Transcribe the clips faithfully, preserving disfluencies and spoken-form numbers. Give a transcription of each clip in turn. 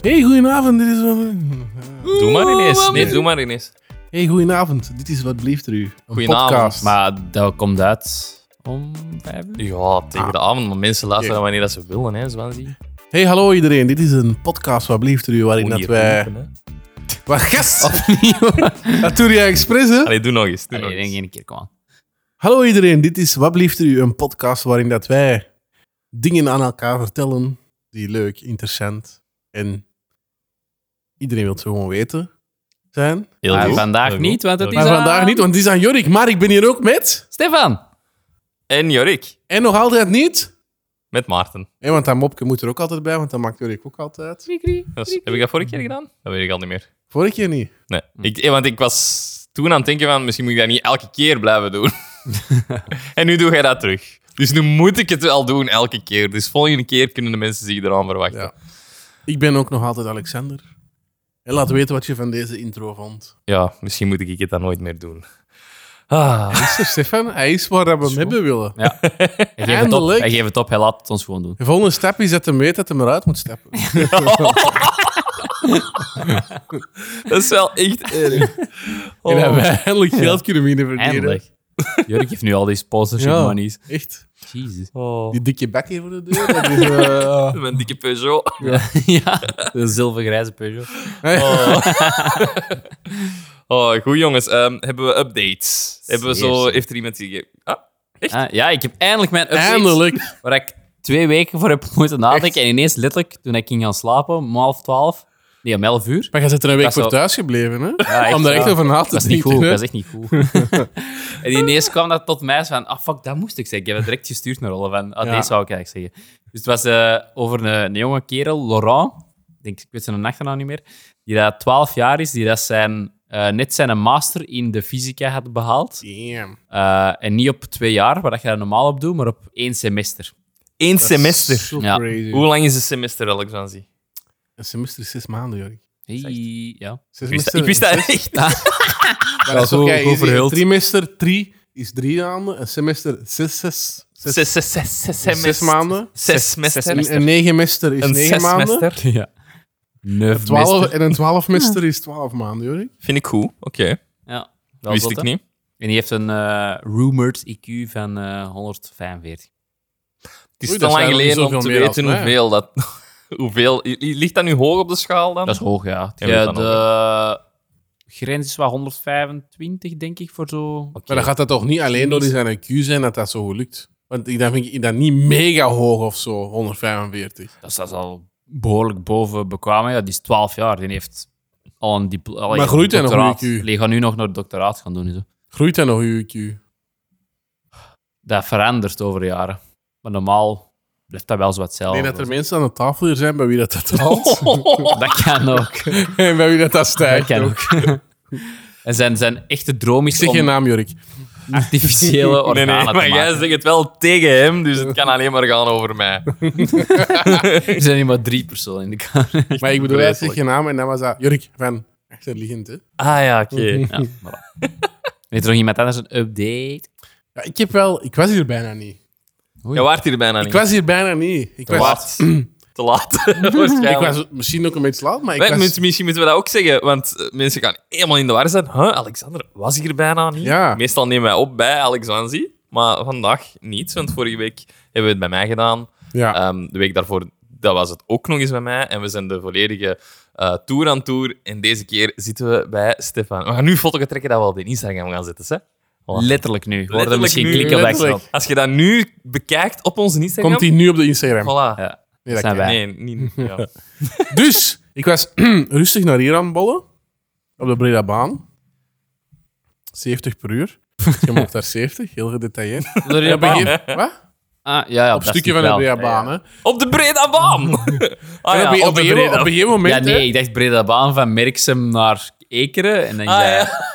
Hey, goedenavond, dit is wat... Doe maar ineens. Nee, doe maar ineens. Hey, goedenavond, dit is wat blieft er u. Een podcast. Maar dat komt uit om vijf uur? Ja, tegen ah. de avond, maar mensen luisteren yeah. wanneer dat ze willen, hè, zoals die. Hey, hallo iedereen, dit is een podcast wat blieft er u, waarin dat wij... Open, wat gast? Of niet, dat doe je expres, hè? Allee, doe nog eens. Doe Allee, nog eens. Één keer, kom aan. Hallo iedereen, dit is wat blieft er u, een podcast waarin dat wij dingen aan elkaar vertellen die leuk, interessant en iedereen wil het gewoon weten zijn. Heel maar goed. Vandaag niet, want het is aan... vandaag niet, want het is aan Jorik, maar ik ben hier ook met... Stefan. En Jorik. En nog altijd niet... Met Maarten. En want dat mopje moet er ook altijd bij, want dat maakt Jorik ook altijd. Krie, krie, krie, krie. Heb ik dat vorige keer gedaan? Dat weet ik al niet meer. Vorige keer niet? Nee, ik, want ik was toen aan het denken van misschien moet ik dat niet elke keer blijven doen. En nu doe jij dat terug. Dus nu moet ik het wel doen elke keer. Dus volgende keer kunnen de mensen zich eraan verwachten. Ja. Ik ben ook nog altijd Alexander. En laat weten wat je van deze intro vond. Ja, misschien moet ik het dan nooit meer doen. Ah, mister Stefan, hij is waar we hem hebben willen. Ja. Hij geeft het op, hij, geeft het op, hij laat het ons gewoon doen. De volgende stap is dat hij weet dat hij eruit moet stappen. Dat is wel echt erg. Oh. En dat we eindelijk geld ja. kunnen binnen verdienen. Jurk heeft nu al die sponsorship ja, money's. Echt. Jezus. Oh. Die dikke bek hier voor de deur. Dat is, uh... Mijn dikke Peugeot. Ja, ja. De zilvergrijze Peugeot. Oh. Oh, goed jongens. Um, hebben we updates? Hebben we zo, heeft er iemand die gegeven? Ah, echt? Ah, ja, ik heb eindelijk mijn updates. Eindelijk. Waar ik twee weken voor heb moeten nadenken. Echt? En ineens letterlijk, toen ik ging gaan slapen, om half twaalf. Nee, om elf uur. Maar jij zit er een week voor zo... thuis gebleven, hè? Ja, echt, om daar echt ja. over na te dat is niet goed. Dat is echt niet goed. En ineens kwam dat tot mij van, ah oh, fuck, dat moest ik zeggen. Ik heb het direct gestuurd naar Rollen van, ah, ja. deze zou ik eigenlijk zeggen. Dus het was uh, over een, een jonge kerel, Laurent. Ik, denk, ik weet zijn achternaam niet meer. Die dat twaalf jaar is, die dat zijn... Uh, net zijn master in de fysica had behaald. Damn. Uh, en niet op twee jaar, waar je dat normaal op doet, maar op één semester. Eén dat semester? So ja. crazy. Hoe lang is een semester, Alexander? Een semester is zes maanden, Jorik. Hey, ja. Zes ik, wist, ik wist dat echt. Dat is ook goed verhuld. Een trimester, drie, is drie maanden. Een semester, zes, zes. Zes, zes, zes, zes, zes, zes, zes maanden. Zes, zes, zes, zes, een negenmester is een negen maanden. Ja. Een twaalf, en een twaalfmester is twaalf maanden, hoor. Vind ik goed, oké. Okay. Ja, wist ik dat. Niet. En die heeft een uh, rumored I Q van uh, honderdvijfenveertig. Het is te lang geleden om te weten als, hoeveel ja. dat... hoeveel, ligt dat nu hoog op de schaal dan? Dat is hoog, ja. ja, ja de grens is wel honderdvijfentwintig, denk ik, voor zo... Okay. Maar dan gaat dat toch niet alleen door die zijn I Q zijn dat dat zo goed lukt? Want dan vind ik dat niet mega hoog of zo, honderdvijfenveertig. Dat is, dat is al... behoorlijk boven bekwaam. Ja, die is twaalf jaar. Die heeft al een diploma. Maar groeit hij nog uw I Q? Die gaat nu nog naar het doctoraat gaan doen. Zo. Groeit hij nog uw I Q? Dat verandert over de jaren. Maar normaal blijft dat wel zo hetzelfde. Ik denk dat er mensen aan de tafel hier zijn bij wie dat dat haalt. Dat kan ook. En bij wie dat dat stijgt. Dat kan ook. En zijn, zijn echte droom is... Ik zeg om... je naam, Jorik. Artificiële organen nee, nee, maar maken. Jij zegt het wel tegen hem, dus het kan alleen maar gaan over mij. Er zijn hier maar drie personen in de kamer. Maar ik bedoel, hij zegt je naam en dan was dat... Jorik, van... Achterliggend, hè? Ah ja, oké. Okay. Ja, voilà. Weet er nog iemand anders een update? Ja, ik heb wel... Ik was hier bijna niet. Oei. Je waart hier bijna niet. Ik was hier bijna niet. Ik was... Te laat. Ik was misschien ook een beetje laat, maar ik nee, was... Misschien moeten we dat ook zeggen, want mensen gaan helemaal in de war zijn. Huh, Alexander was hier bijna niet. Ja. Meestal nemen wij op bij Alexander, maar vandaag niet, want vorige week hebben we het bij mij gedaan. Ja. Um, de week daarvoor dat was het ook nog eens bij mij. En we zijn de volledige uh, tour aan tour. En deze keer zitten we bij Stefan. We gaan nu foto's trekken dat we op de Instagram gaan zetten, hè? Voilà. Letterlijk nu. Letterlijk misschien nu. Klikken Letterlijk. Als je dat nu bekijkt op onze Instagram... Komt hij nu op de Instagram. Voilà. Ja. Nee, dat zijn wij. Nee, niet, ja. Dus, ik was rustig naar hier aan het bollen. Op de brede baan. zeventig per uur. Je mocht daar zeventig, heel gedetailleerd. Op de brede baan? Wat? Ah, ja, ja, op een stukje van de brede baan. Ja, ja. Op de brede baan! Ah, ja, op, op, op een gegeven moment... Ja, nee, ik dacht brede baan van Merksem naar Ekeren. En dan ah, zei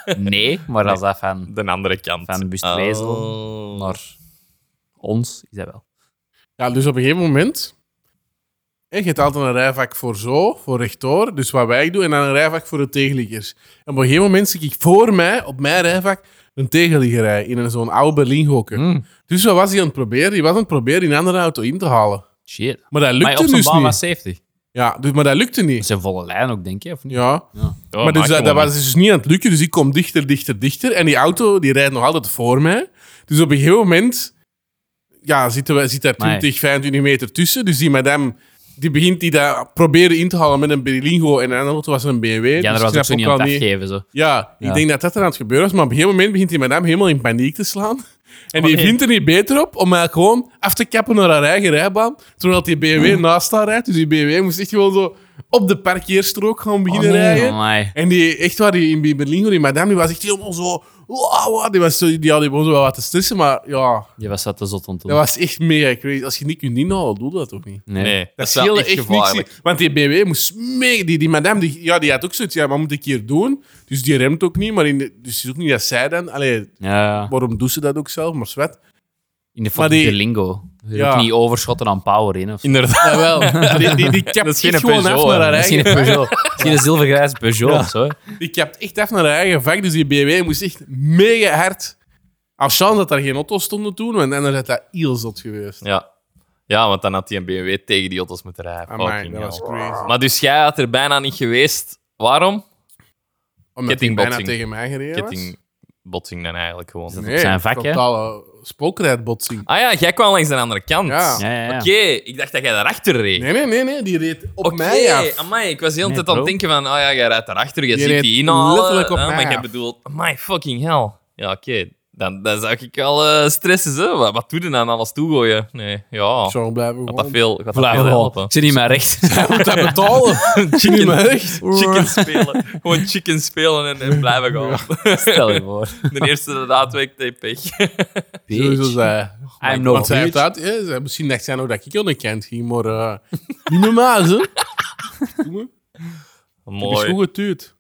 ja. nee, maar dat is dat van... De andere kant. Van Bustwezel oh. naar ons, is dat wel. Ja, dus op een gegeven moment... Je hebt altijd een rijvak voor zo, voor rechtdoor, dus wat wij doen, en dan een rijvak voor de tegenliggers. En op een gegeven moment zie ik voor mij, op mijn rijvak, een tegenliggerij in zo'n oude Berlin-gokken. Mm. Dus wat was hij aan het proberen? Hij was aan het proberen een andere auto in te halen. Shit. Maar dat lukte dus niet. Maar op zijn baan was zeventig. Ja, dus, maar dat lukte niet. Dat zijn volle lijn ook, denk je, of niet? Ja. ja. Oh, maar dus, dat, dat was dus niet aan het lukken, dus ik kom dichter, dichter, dichter. En die auto, die rijdt nog altijd voor mij. Dus op een gegeven moment... Ja, zitten we, zit daar twintig, vijfentwintig meter tussen. Dus die madame... Die begint die dat proberen in te halen met een Berlingo en een auto was een B M W. Ja, daar dus was ook zo niet aan het afgeven. Zo. Ja, ja, ik denk dat dat er aan het gebeuren was. Maar op een gegeven moment begint die madame helemaal in paniek te slaan. En oh, die nee. vindt er niet beter op om mij gewoon af te kappen naar haar eigen rijbaan. Terwijl die B M W oh. naast haar rijdt. Dus die B M W moest echt gewoon zo op de parkeerstrook gaan beginnen oh, nee. rijden. Oh, en die echt waar, die in Berlingo, die madame, die was echt helemaal zo... Wow, die was zo, die had wel wat te stressen, maar ja... Die was dat te zot om te doen. Dat was echt mega crazy. Als je niet kunt inhalen, doe dat toch niet? Nee, nee dat, dat scheelde echt, echt niks. Want die B M W moest mega... Die, die madame, die, ja, die had ook zoiets. Ja, wat moet ik hier doen? Dus die remt ook niet, maar in de, dus het is ook niet dat zij dan... Allee, ja. Waarom doet ze dat ook zelf? Maar zwet. In de fucking die, de lingo. Je ja. ook niet overschotten aan power in. Of inderdaad. Ja, wel. Die, die, die kapt echt gewoon Peugeot, af naar haar eigen... Dat is geen Peugeot. Dat is geen zilvergrijze Peugeot ja. of zo. Die kapt echt af naar haar eigen vak. Dus die B M W moest echt mega hard... Als chance dat er geen auto's stonden toen, want anders had dat heel zot geweest. Ja. ja, want dan had die een B M W tegen die auto's moeten rijden. Amai, dat was crazy. Maar dus jij had er bijna niet geweest. Waarom? Omdat hij bijna tegen mij gereden was. Kettingbotsing dan eigenlijk gewoon. Nee, dat zijn vak, hè? Spookrijdbotsing. Ah ja, jij kwam langs de andere kant. Ja. Ja, ja, ja. Oké, okay, ik dacht dat jij daarachter reed. Nee, nee, nee, nee, die reed op okay, mij af. Amai, ik was de hele tijd aan het denken van, oh ja, jij rijdt daarachter, jij ziet die inhalen. Letterlijk op oh, mij Maar jij bedoelt, my fucking hell. Ja, oké, okay. dan, dan zou ik wel uh, stressen. Zo. Wat, wat doe je dan? Alles toegooien? Nee, ja. Zo blijven we dat veel, gaat dat veel helpen. Ik zit niet meer recht. Zij moet dat betalen. Chicken, recht. chicken spelen. Gewoon chicken spelen en, en blijven gaan. Ja. Stel je voor. De eerste dat uitwekt, die pech. Sowieso zei hij. Want zij heeft uit, ja, misschien dacht zij nog dat ik al een kent ging, maar uh, niet meer maas, hè. Mooi. Het is goed getuurd.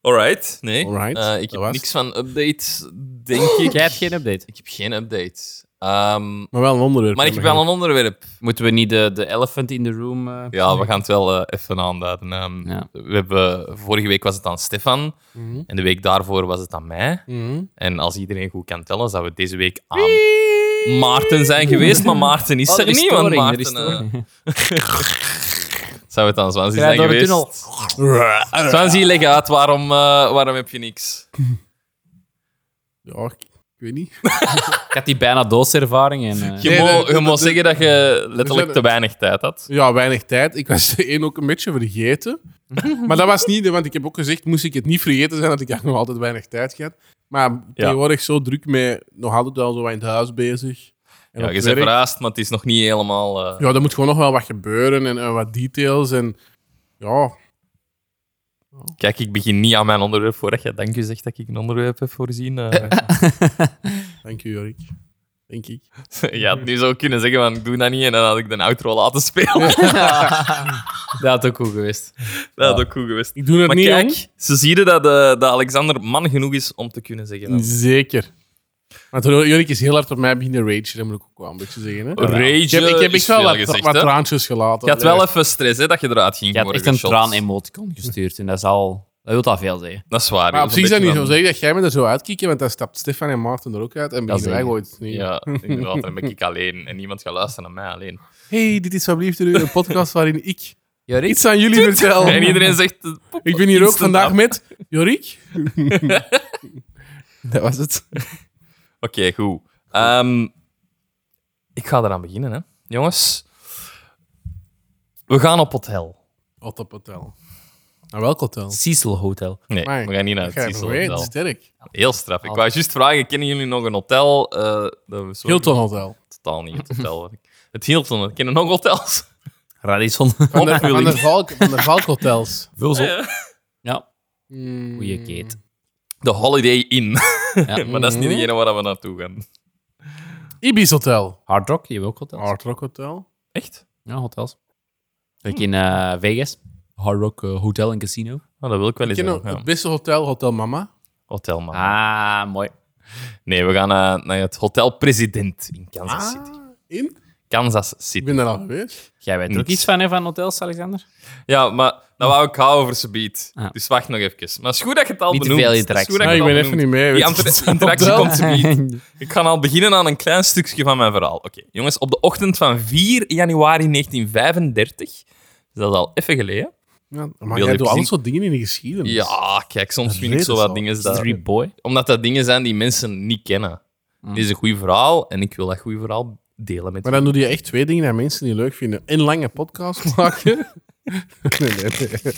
Alright, nee. Alright, uh, ik heb was. niks van updates, denk oh, ik. Jij hebt geen update? Ik heb geen update. Um, maar wel een onderwerp. Maar ik heb wel een onderwerp. Moeten we niet de, de elephant in the room... Uh, ja, we gaan het wel uh, even aanduiden. Um, ja. we hebben, vorige week was het aan Stefan. Mm-hmm. En de week daarvoor was het aan mij. Mm-hmm. En als iedereen goed kan tellen, zouden we deze week aan Wee! Maarten zijn geweest. Maar Maarten is oh, er niet, want Maarten... Zou het aan Swansea zijn geweest? Swansea, leg uit. Waarom, uh, waarom heb je niks? Ja, ik weet niet. Ik had die bijna doodservaring. En, uh... Je nee, moet mo- mo- zeggen dat je letterlijk te weinig tijd had. Ja, weinig tijd. Ik was de één ook een beetje vergeten. Maar dat was niet... Want ik heb ook gezegd, moest ik het niet vergeten zijn, dat ik nog altijd weinig tijd had. Maar tegenwoordig ja. zo druk met... Nog altijd wel zo in het huis bezig. Ja, je bent verraasd, maar het is nog niet helemaal... Uh... Ja, er moet gewoon nog wel wat gebeuren en, en wat details en... Ja. Kijk, ik begin niet aan mijn onderwerp voordat je dank u zegt dat ik een onderwerp heb voorzien. Uh... Dank u, Jorik. Denk ik. Je had nu zo kunnen zeggen, van, ik doe dat niet en dan had ik de outro laten spelen. Dat had ook goed geweest. Dat had ja. ook goed geweest. Ik doe het maar niet, kijk, jong. Ze zien dat, uh, dat Alexander man genoeg is om te kunnen zeggen dat. Zeker. Want Jorik is heel hard op mij beginnen ragen, dat moet ik ook wel een beetje zeggen. Hè? Rage ik heb, ik heb echt wel wat, gezegd, wat traantjes gelaten. Je had wel even stress hè, dat je eruit ging. Je had echt een traan-emoticon gestuurt en dat is al... Dat wil dat veel zeggen. Dat is waar. Maar op zich is dat niet zo zeggen dat jij me er zo uitkijkt, want dan stapt Stefan en Maarten er ook uit en beginnen wij gewoon iets nieuws. Ja, inderdaad. Dan ben ik alleen en niemand gaat luisteren naar mij alleen. Hey, dit is alsjeblieft een podcast waarin ik... Jorik? Iets aan jullie vertel. En iedereen zegt... Ik ben hier ook vandaag met... Jorik? Dat was het. Oké, okay, goed. Um, ik ga eraan beginnen, hè. Jongens. We gaan op hotel. Wat op hotel? Naar welk hotel? Cecil Hotel. Nee, Amai, we gaan niet naar het Cecil Hotel. Weet, sterk. Heel straf. Ik wou juist vragen, kennen jullie nog een hotel? Uh, dat Hilton Hotel. Totaal niet het hotel. Het Hilton. Kennen nog hotels? Radisson. Van de, van de, Valk, van de Valk Hotels. Vul zo. Ja. Goeie keet. De Holiday Inn. Ja. Maar dat is niet degene waar we naartoe gaan. Ibis hotel. Hard Rock, die hebben ook hotels. Hard Rock Hotel. Echt? Ja, hotels. Kijk in uh, Vegas. Hard Rock uh, Hotel en Casino. Oh, dat wil ik wel eens hebben. Het beste hotel, Hotel Mama. Hotel Mama. Ah, mooi. Nee, we gaan uh, naar het Hotel President in Kansas City. Ah, in? Kansas City. Ik ben daar al geweest. Jij weet er ook iets van, hè, van hotels, Alexander? Ja, maar... Dat wou ik houden over z'n beat. Ah. Dus wacht nog even. Maar het is goed dat je het al niet benoemt. Niet te veel interactie. Nou, ik ben even niet mee. Die inter- interactie komt z'n beat. Ik ga al beginnen aan een klein stukje van mijn verhaal. Oké, okay. Jongens, op de ochtend van vier januari negentien vijfendertig Dus dat is al even geleden. Ja, maar jij doet altijd zo dingen in de geschiedenis. Ja, kijk, soms vind ik zo wat dingen... Street Boy. Omdat dat dingen zijn die mensen niet kennen. Mm. Dit is een goed verhaal en ik wil dat goed verhaal delen met... Maar dan doe je echt twee dingen naar mensen die leuk vinden. Een lange podcast maken... nee, nee, nee.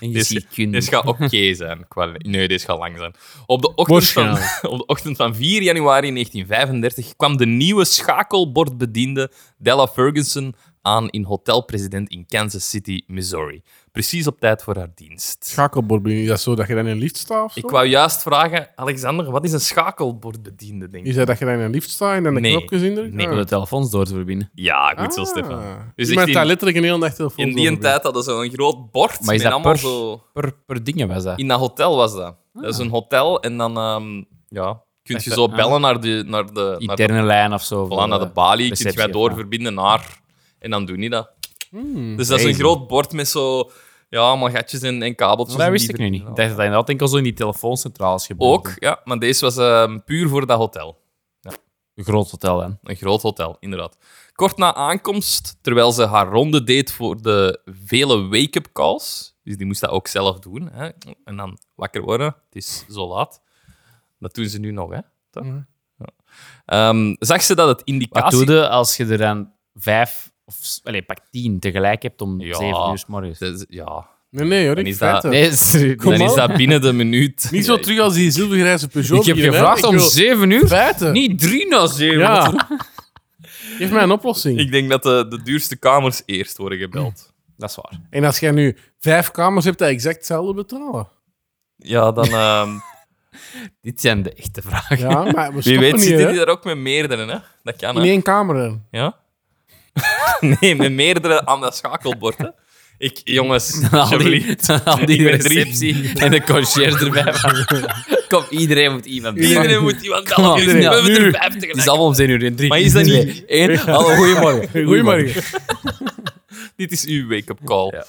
En je ziet kun... Dit gaat oké okay zijn. Nee, dit gaat lang zijn. Op de, ochtend van, op de ochtend van vier januari negentien vijfendertig kwam de nieuwe schakelbordbediende Della Ferguson aan in Hotel President in Kansas City, Missouri. Precies op tijd voor haar dienst. Schakelbordbediende, dat is zo dat je dan in een lift staat? Ik wou juist vragen, Alexander, wat is een schakelbordbediende? Denk ik? Is dat dat je dan in een lift staat en dan de nee. knopjes indrukt? Nee, om de telefoons door te verbinden. Ja, goed ah. zo, Stefan. Dus maar daar letterlijk een hele dag telefoons in die tijd hadden ze een groot bord. Maar is dat per, zo... per, per dingen was dat? In dat hotel was dat. Ah. Dat is een hotel en dan... Um, ja... Kun je zo bellen ah. naar de... Naar de interne naar de, lijn of zo. Voilà, naar de balie. Kun je door verbinden naar... En dan doe je dat. Hmm, dus dat is een groot bord met zo... Ja, allemaal gatjes en, en kabeltjes. Dat wist ik nu niet. Ik dacht dat hij dat enkel zo in die telefooncentrales gebruikt. Ook, ja. Maar deze was uh, puur voor dat hotel. Ja. Een groot hotel, hè? Een groot hotel, inderdaad. Kort na aankomst, terwijl ze haar ronde deed voor de vele wake-up calls... Dus die moest dat ook zelf doen, hè. En dan wakker worden. Het is zo laat. Dat doen ze nu nog, hè. Toch? Mm. Ja. Um, zag ze dat het indicatie... Wat doe je als je er aan vijf... Of allez, pak tien tegelijk hebt om ja, zeven uur 's morgens. Dus, ja. Nee, nee hoor, ik is dat, nee, sorry, dan is dat binnen de minuut. Niet zo terug als die zilvergrijze Peugeot. Ik heb gevraagd om zeven uur. Feiten. Niet drie na zeven. Ja. Geef mij een oplossing. Ik denk dat de, de duurste kamers eerst worden gebeld. Dat is waar. En als jij nu vijf kamers hebt, dat exact hetzelfde betalen. Ja, dan... Uh... Dit zijn de echte vragen. Ja, maar we Wie weet niet, zitten hè? Die daar ook met meerdere. Hè? Dat kan, hè? In één kamer. Hè? Ja. Nee, met meerdere aan dat schakelbord. Hè. Ik, jongens, al die, al die receptie en de conciërge erbij. Kom, iedereen moet iemand. Iedereen moet iemand. Kom, iedereen. We hebben er vijftig. Het is allemaal om zeven uur en drie. Maar is dat niet? Eén. Hallo, goeiemorgen. Goeiemorgen. Dit is uw wake-up call. Ja.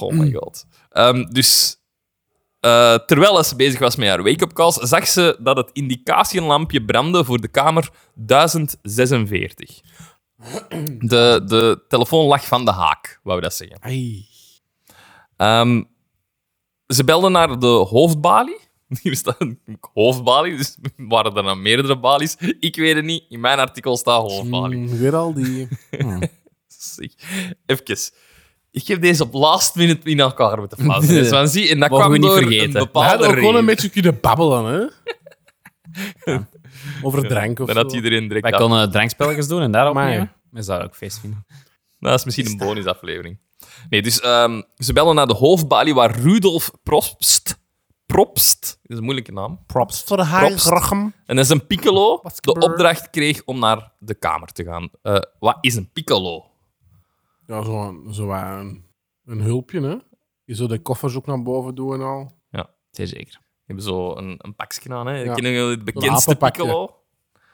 Oh my god. Um, dus... Uh, terwijl ze bezig was met haar wake-up calls, zag ze dat het indicatielampje brandde voor de kamer duizend zesenveertig. De, de telefoon lag van de haak, wou dat zeggen. Um, ze belden naar de hoofdbalie. Hier staat een hoofdbalie, dus waren er dan meerdere balies. Ik weet het niet, in mijn artikel staat hoofdbalie. Mm, weer al die. Mm. Even... Ik heb deze op last minute in elkaar moeten plaatsen. Dus van zie, en dat kwam we niet vergeten. Een bepaalde reden. We hadden ook wel een beetje kunnen babbelen, hè? Ja. Over drank of dan zo. Had iedereen direct. Wij af... konden drankspelletjes doen en daarop mee. Men zou ook feest vinden. Dat is misschien een bonusaflevering. Nee, dus um, ze bellen naar de hoofdbalie waar Rudolf Probst. Probst, dat is een moeilijke naam. Probst voor de Heilsrachem. En dat is een piccolo. De opdracht kreeg om naar de kamer te gaan. Uh, wat is een piccolo? Ja, zo, zo een, een hulpje, hè. Je zou de koffers ook naar boven doen en al. Ja, zeker. Je hebt zo een, een pakje aan, hè. Ja. Kennen jullie het bekendste piccolo?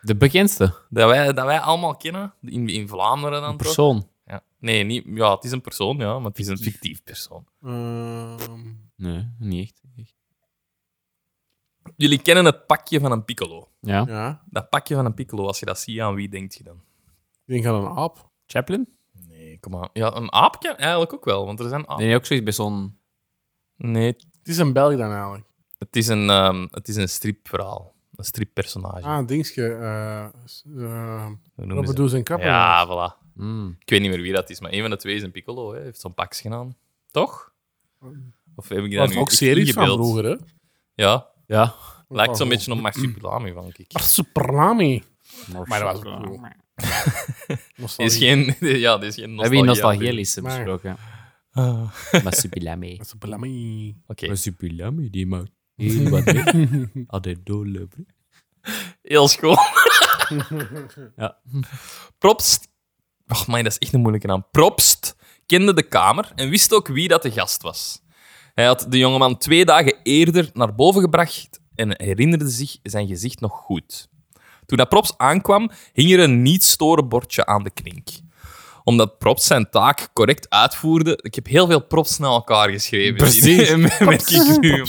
De bekendste? Dat wij, dat wij allemaal kennen, in, in Vlaanderen dan. Een persoon. Ja. Nee, niet, ja, het is een persoon, ja, maar het is een fictief persoon. Uh... Nee, niet echt, echt. Jullie kennen het pakje van een piccolo. Ja. ja. Dat pakje van een piccolo, als je dat ziet, aan wie denk je dan? Ik denk aan een aap. Chaplin? Ja, een aap kan eigenlijk ook wel, want er zijn apen. Nee, ook zoiets bij zo'n... Nee. Het is een Belg dan eigenlijk. Het is een, um, het is een stripverhaal. Een strippersonage. Ah, een dingetje. Uh, uh, Robert Does en Kapper. Ja, voilà. Mm. Ik weet niet meer wie dat is, maar een van de twee is een piccolo. Hè. Heeft zo'n paks gedaan. Toch? Of heb ik dat nu ook series van vroeger, hè? Ja. ja. Lijkt zo'n beetje op Marsupilami, vond ik. Marsupilami. Maar dat was ook is geen, ja, dit is geen nostalgie. We hebben hier nostalgie-listen besproken. Ah. Marsupilami. Marsupilami. Okay. Marsupilami, die maakt heel wat weg. Altijd doorlopen. Heel schoon. ja. Probst. Och, man, dat is echt een moeilijke naam. Probst kende de kamer en wist ook wie dat de gast was. Hij had de jongeman twee dagen eerder naar boven gebracht en herinnerde zich zijn gezicht nog goed. Toen dat Probst aankwam, hing er een niet-storen-bordje aan de klink. Omdat Probst zijn taak correct uitvoerde... Ik heb heel veel Probst naar elkaar geschreven. Precies. Merk ik nu.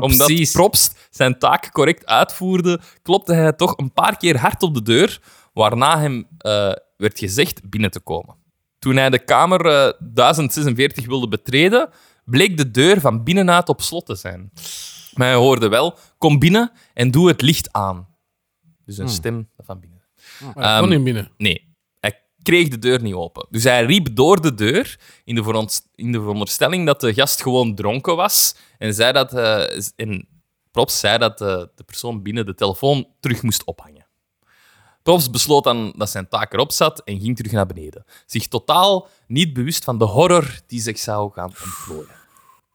Omdat Probst zijn taak correct uitvoerde, klopte hij toch een paar keer hard op de deur, waarna hem uh, werd gezegd binnen te komen. Toen hij de kamer uh, duizend zesenveertig wilde betreden, bleek de deur van binnenuit op slot te zijn. Maar hij hoorde wel, kom binnen en doe het licht aan. Dus een hmm. stem van binnen. Oh, hij um, kon niet binnen? Nee, hij kreeg de deur niet open. Dus hij riep door de deur, in de, vooront- in de veronderstelling dat de gast gewoon dronken was. En, zei dat, uh, en Probst zei dat uh, de persoon binnen de telefoon terug moest ophangen. Probst besloot dan dat zijn taak erop zat en ging terug naar beneden. Zich totaal niet bewust van de horror die zich zou gaan ontplooien.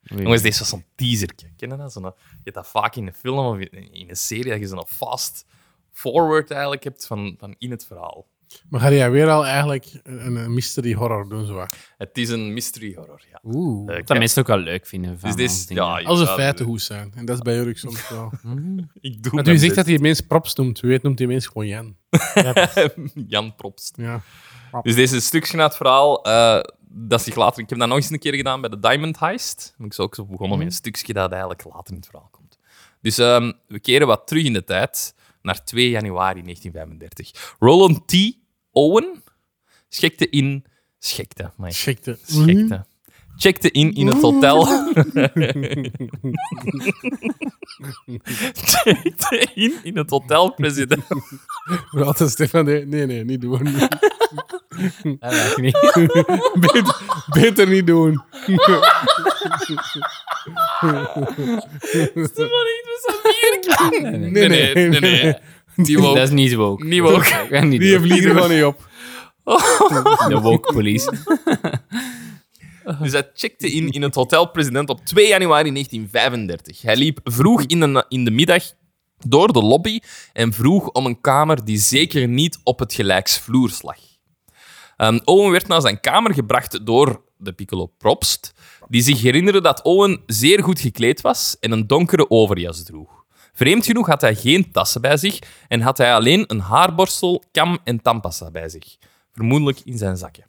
Nee. Jongens, deze was zo'n teaser. Ken je dat? Zo'n, je hebt dat vaak in een film of in een serie, dat je zo'n fast forward eigenlijk hebt van, van in het verhaal. Maar ga jij weer al eigenlijk een, een mystery horror doen? Zo? Het is een mystery horror, ja. Oeh. Dat kan mensen ook wel leuk vinden. Van dus deze, ja, als het feitenhoes zijn. En dat is bij Jurk soms wel. Ik doe maar u zegt best. Dat hij mens Probst noemt. Wie weet noemt hij mens gewoon Jan. Jan Probst. Ja. Dus deze stukje uit het verhaal... Uh, dat zich later, ik heb dat nog eens een keer gedaan bij de Diamond Heist. Ik ben ook zo begonnen mm. met een stukje dat eigenlijk later in het verhaal komt. Dus um, we keren wat terug in de tijd naar twee januari negentien vijfendertig. Roland T. Owen schikte in... Schikte. Maar... Schikte. Schikte. Checkte in in het hotel. Checkte in in het Hotel President. We hadden Stefan, nee, nee, niet doen. Dat laat ik niet. beter, beter niet doen. Stefan, ik was aan het nee, nee, nee. nee, nee, nee. Die woke. Dat is niet woke. Niet woke. Niet Die heeft er gewoon niet op. De woke police. Dus hij checkte in in het Hotel President op twee januari negentien vijfendertig. Hij liep vroeg in de, in de middag door de lobby en vroeg om een kamer die zeker niet op het gelijksvloers lag. Um, Owen werd naar zijn kamer gebracht door de piccolo Probst, die zich herinnerde dat Owen zeer goed gekleed was en een donkere overjas droeg. Vreemd genoeg had hij geen tassen bij zich en had hij alleen een haarborstel, kam en tandpasta bij zich. Vermoedelijk in zijn zakken.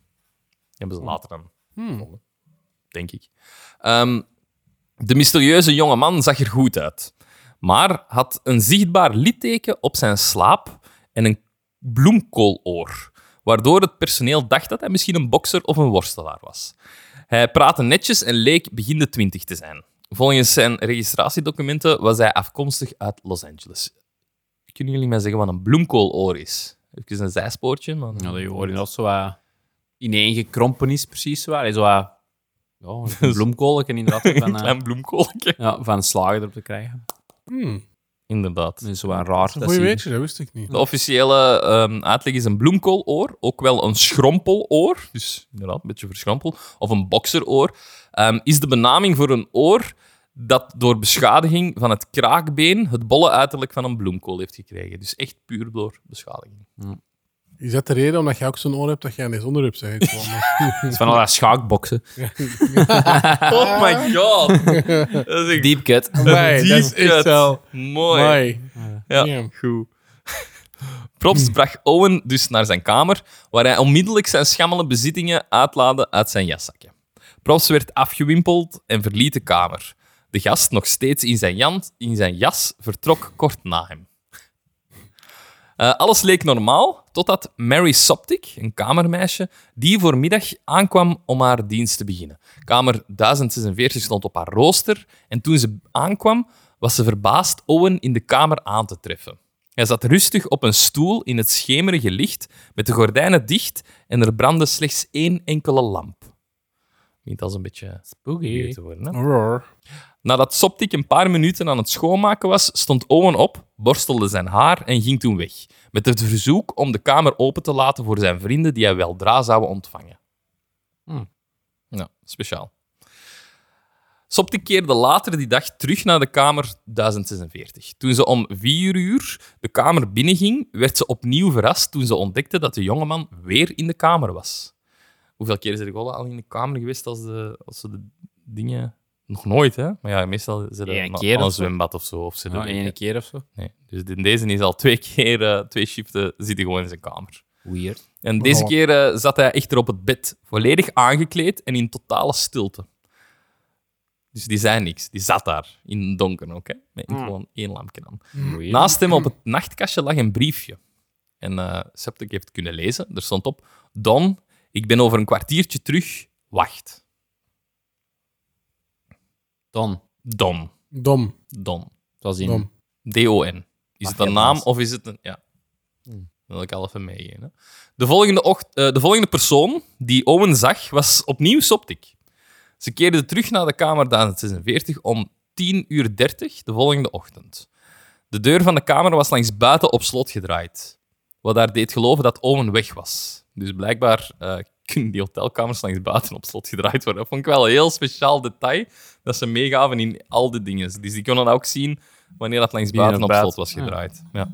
Hebben ze later dan gevonden. Denk ik. Um, de mysterieuze jonge man zag er goed uit, maar had een zichtbaar litteken op zijn slaap en een bloemkooloor, waardoor het personeel dacht dat hij misschien een bokser of een worstelaar was. Hij praatte netjes en leek begin de twintig te zijn. Volgens zijn registratiedocumenten was hij afkomstig uit Los Angeles. Kunnen jullie mij zeggen wat een bloemkooloor is? Even een zijspoortje. Maar... Ja, dat je oor dat zo uh, ineengekrompen is, precies waar. Zo... Uh... Ja, een bloemkoolken inderdaad. Van, een klein bloemkoolken. Ja, van slager erop te krijgen. Hmm. Inderdaad. Dat is wel een raar. Dat je weet je, dat wist ik niet. De officiële um, uitleg is een bloemkooloor, ook wel een schrompeloor, dus inderdaad een beetje verschrompeld, of een bokseroor, um, is de benaming voor een oor dat door beschadiging van het kraakbeen het bolle uiterlijk van een bloemkool heeft gekregen. Dus echt puur door beschadiging. Hmm. Is dat de reden omdat jij ook zo'n oor hebt dat jij aan deze onderwerp zegt? Het is van al dat schaakboksen. Oh my god. Dat is een... Deep cut. Amai, Deep dat is cut. Wel... Mooi. Amai. Ja, yeah. Goed. Probst bracht Owen dus naar zijn kamer, waar hij onmiddellijk zijn schammele bezittingen uitlaadde uit zijn jaszakje. Probst werd afgewimpeld en verliet de kamer. De gast, nog steeds in zijn, jant, in zijn jas, vertrok kort na hem. Uh, alles leek normaal, totdat Mary Soptik, een kamermeisje, die voormiddag aankwam om haar dienst te beginnen. Kamer duizend zesenveertig stond op haar rooster en toen ze aankwam, was ze verbaasd Owen in de kamer aan te treffen. Hij zat rustig op een stoel in het schemerige licht, met de gordijnen dicht en er brandde slechts één enkele lamp. Niet als een beetje spooky te worden, hè? Roar. Nadat Soptik een paar minuten aan het schoonmaken was, stond Owen op, borstelde zijn haar en ging toen weg. Met het verzoek om de kamer open te laten voor zijn vrienden die hij weldra zouden ontvangen. Hmm. Ja, speciaal. Soptik keerde later die dag terug naar de kamer duizend zesenveertig. Toen ze om vier uur de kamer binnenging, werd ze opnieuw verrast toen ze ontdekte dat de jongeman weer in de kamer was. Hoeveel keer is er al in de kamer geweest als, de, als ze de dingen... Nog nooit, hè? Maar ja, meestal is het een zwembad of zo. Of nou, één keer of zo? Nee. Dus in deze is al twee keer, uh, twee shiften, zit hij gewoon in zijn kamer. Weird. En deze oh. keer uh, zat hij echter op het bed, volledig aangekleed en in totale stilte. Dus die zei niks. Die zat daar, in het donker ook, hè? Met mm. gewoon één lampje aan. Weird. Naast hem op het nachtkastje lag een briefje. En uh, Soptik heeft kunnen lezen. Er stond op, Don Ik ben over een kwartiertje terug. Wacht. Don. Don. Dom. Don. Zoals in Dom. D O N. Is Ach, het een naam was. Of is het een... Ja. Hmm. Dat wil ik al even meegeven. De volgende, ocht- uh, de volgende persoon die Owen zag, was opnieuw Soptik. Ze keerde terug naar de kamer duizend zesenveertig om tien uur dertig de volgende ochtend. De deur van de kamer was langs buiten op slot gedraaid. Wat haar deed geloven dat Owen weg was. Dus blijkbaar uh, kunnen die hotelkamers langs buiten op slot gedraaid worden. Dat vond ik wel een heel speciaal detail, dat ze meegaven in al die dingen. Dus die konden ook zien wanneer dat langs buiten op slot was gedraaid. Ja.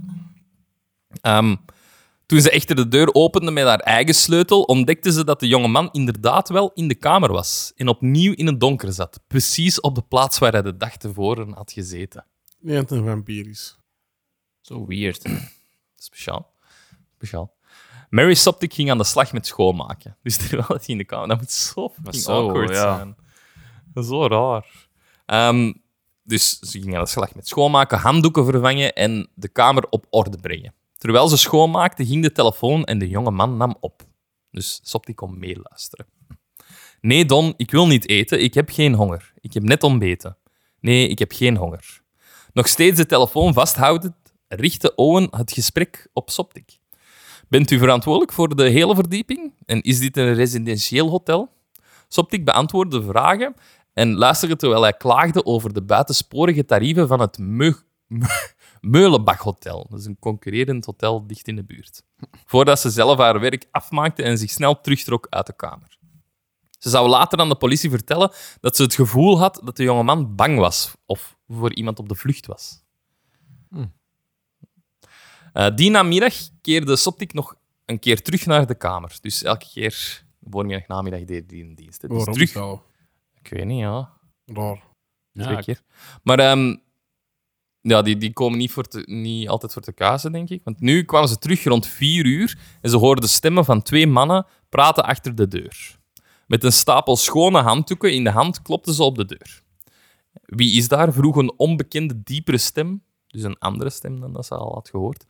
Um, toen ze echter de deur opende met haar eigen sleutel, ontdekte ze dat de jonge man inderdaad wel in de kamer was. En opnieuw in het donker zat. Precies op de plaats waar hij de dag tevoren had gezeten. Nee, het een vampier is. Zo weird. Speciaal. Speciaal. Mary Soptik ging aan de slag met schoonmaken. Dus terwijl hij in de kamer... Dat moet zo fucking zo, awkward ja. zijn. Dat is zo raar. Um, dus ze ging aan de slag met schoonmaken, handdoeken vervangen en de kamer op orde brengen. Terwijl ze schoonmaakte, ging de telefoon en de jonge man nam op. Dus Soptik kon meeluisteren. Nee, Don, ik wil niet eten. Ik heb geen honger. Ik heb net ontbeten. Nee, ik heb geen honger. Nog steeds de telefoon vasthoudend, richtte Owen het gesprek op Soptik. Bent u verantwoordelijk voor de hele verdieping? En is dit een residentieel hotel? Soptik beantwoordde vragen en luisterde terwijl hij klaagde over de buitensporige tarieven van het Meug... Me- Meulenbach Hotel. Dat is een concurrerend hotel dicht in de buurt. Voordat ze zelf haar werk afmaakte en zich snel terugtrok uit de kamer. Ze zou later aan de politie vertellen dat ze het gevoel had dat de jongeman bang was of voor iemand op de vlucht was. Hm. Uh, die namiddag keerde Soptik nog een keer terug naar de kamer. Dus elke keer, voormiddag, namiddag, deed hij een dienst. Dus terug... Wel? Ik weet niet, ja. Raar. Ja, keer. Maar... Um, Ja, die, die komen niet, voor te, niet altijd voor te kazen, denk ik. Want nu kwamen ze terug rond vier uur en ze hoorden stemmen van twee mannen praten achter de deur. Met een stapel schone handdoeken in de hand klopten ze op de deur. Wie is daar? Vroeg een onbekende, diepere stem. Dus een andere stem dan dat ze al had gehoord.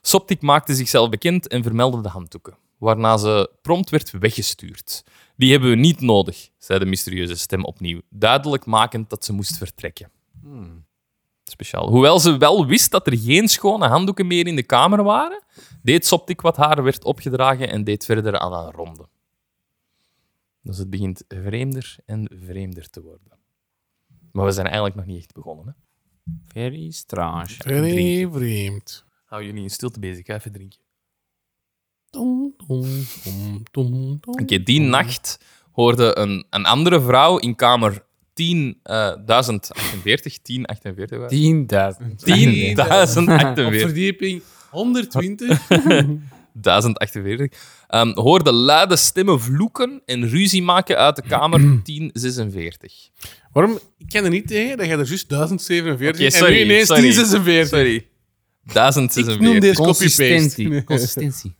Soptik maakte zichzelf bekend en vermeldde de handdoeken. Waarna ze prompt werd weggestuurd. Die hebben we niet nodig, zei de mysterieuze stem opnieuw. Duidelijk makend dat ze moest vertrekken. Hmm. Speciaal. Hoewel ze wel wist dat er geen schone handdoeken meer in de kamer waren, deed Soptik wat haar werd opgedragen en deed verder aan haar ronde. Dus het begint vreemder en vreemder te worden. Maar we zijn eigenlijk nog niet echt begonnen. Hè? Very strange. Very vreemd. Hou jullie in stilte bezig, ga even drinken. Oké, okay, die nacht hoorde een, een andere vrouw in kamer... tien duizend achtenveertig tien duizend achtenveertig Op verdieping honderdtwintig tien duizend achtenveertig Um, hoorde luide stemmen vloeken en ruzie maken uit de kamer tien zesenveertig Waarom? Ik ken er niet tegen dat je er juist duizend zevenenveertig okay, sorry, en nu ineens sorry, tien zesenveertig Sorry. duizend zesenveertig Ik noem deze copy-paste. Consistentie.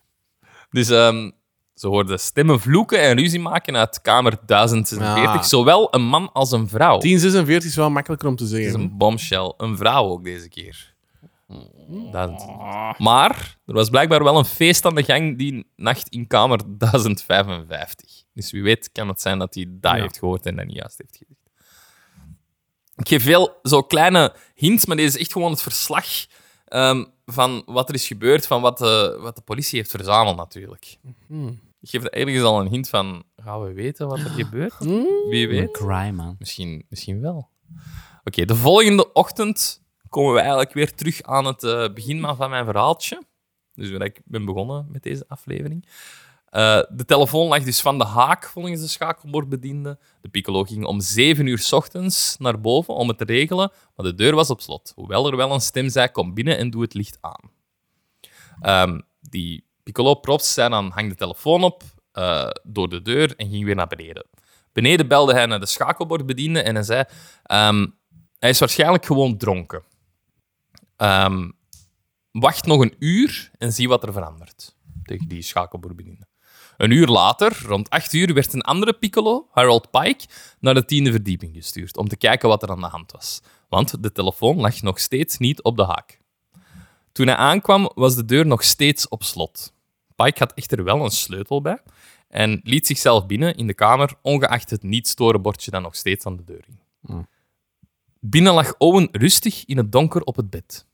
Dus... Um, Ze hoorden stemmen vloeken en ruzie maken uit kamer duizend zesenveertig Ja. Zowel een man als een vrouw. tien zesenveertig is wel makkelijker om te zeggen. Het is een bombshell. Een vrouw ook deze keer. Oh. Maar er was blijkbaar wel een feest aan de gang die nacht in kamer duizend vijfenvijftig Dus wie weet kan het zijn dat hij dat ja. heeft gehoord en dat niet juist heeft gezegd. Ik geef veel zo kleine hints, maar dit is echt gewoon het verslag... Um, van wat er is gebeurd, van wat de, wat de politie heeft verzameld natuurlijk. Mm-hmm. Ik geef eigenlijk al een hint van, gaan we weten wat er gebeurt? Mm-hmm. Wie weet? Een crime, man. Misschien, misschien wel. Oké, okay, de volgende ochtend komen we eigenlijk weer terug aan het uh, begin van mijn verhaaltje. Dus waar ik ben begonnen met deze aflevering. Uh, de telefoon lag dus van de haak, volgens de schakelbordbediende. De piccolo ging om zeven uur 's ochtends naar boven om het te regelen, maar de deur was op slot. Hoewel er wel een stem zei, kom binnen en doe het licht aan. Um, die piccolo Probst zei dan, hang de telefoon op, uh, door de deur en ging weer naar beneden. Beneden belde hij naar de schakelbordbediende en hij zei, um, hij is waarschijnlijk gewoon dronken. Um, wacht nog een uur en zie wat er verandert. Tegen die schakelbordbediende. Een uur later, rond acht uur, werd een andere piccolo, Harold Pike, naar de tiende verdieping gestuurd om te kijken wat er aan de hand was. Want de telefoon lag nog steeds niet op de haak. Toen hij aankwam, was de deur nog steeds op slot. Pike had echter wel een sleutel bij en liet zichzelf binnen in de kamer, ongeacht het niet-storen-bordje dat nog steeds aan de deur hing. Mm. Binnen lag Owen rustig in het donker op het bed.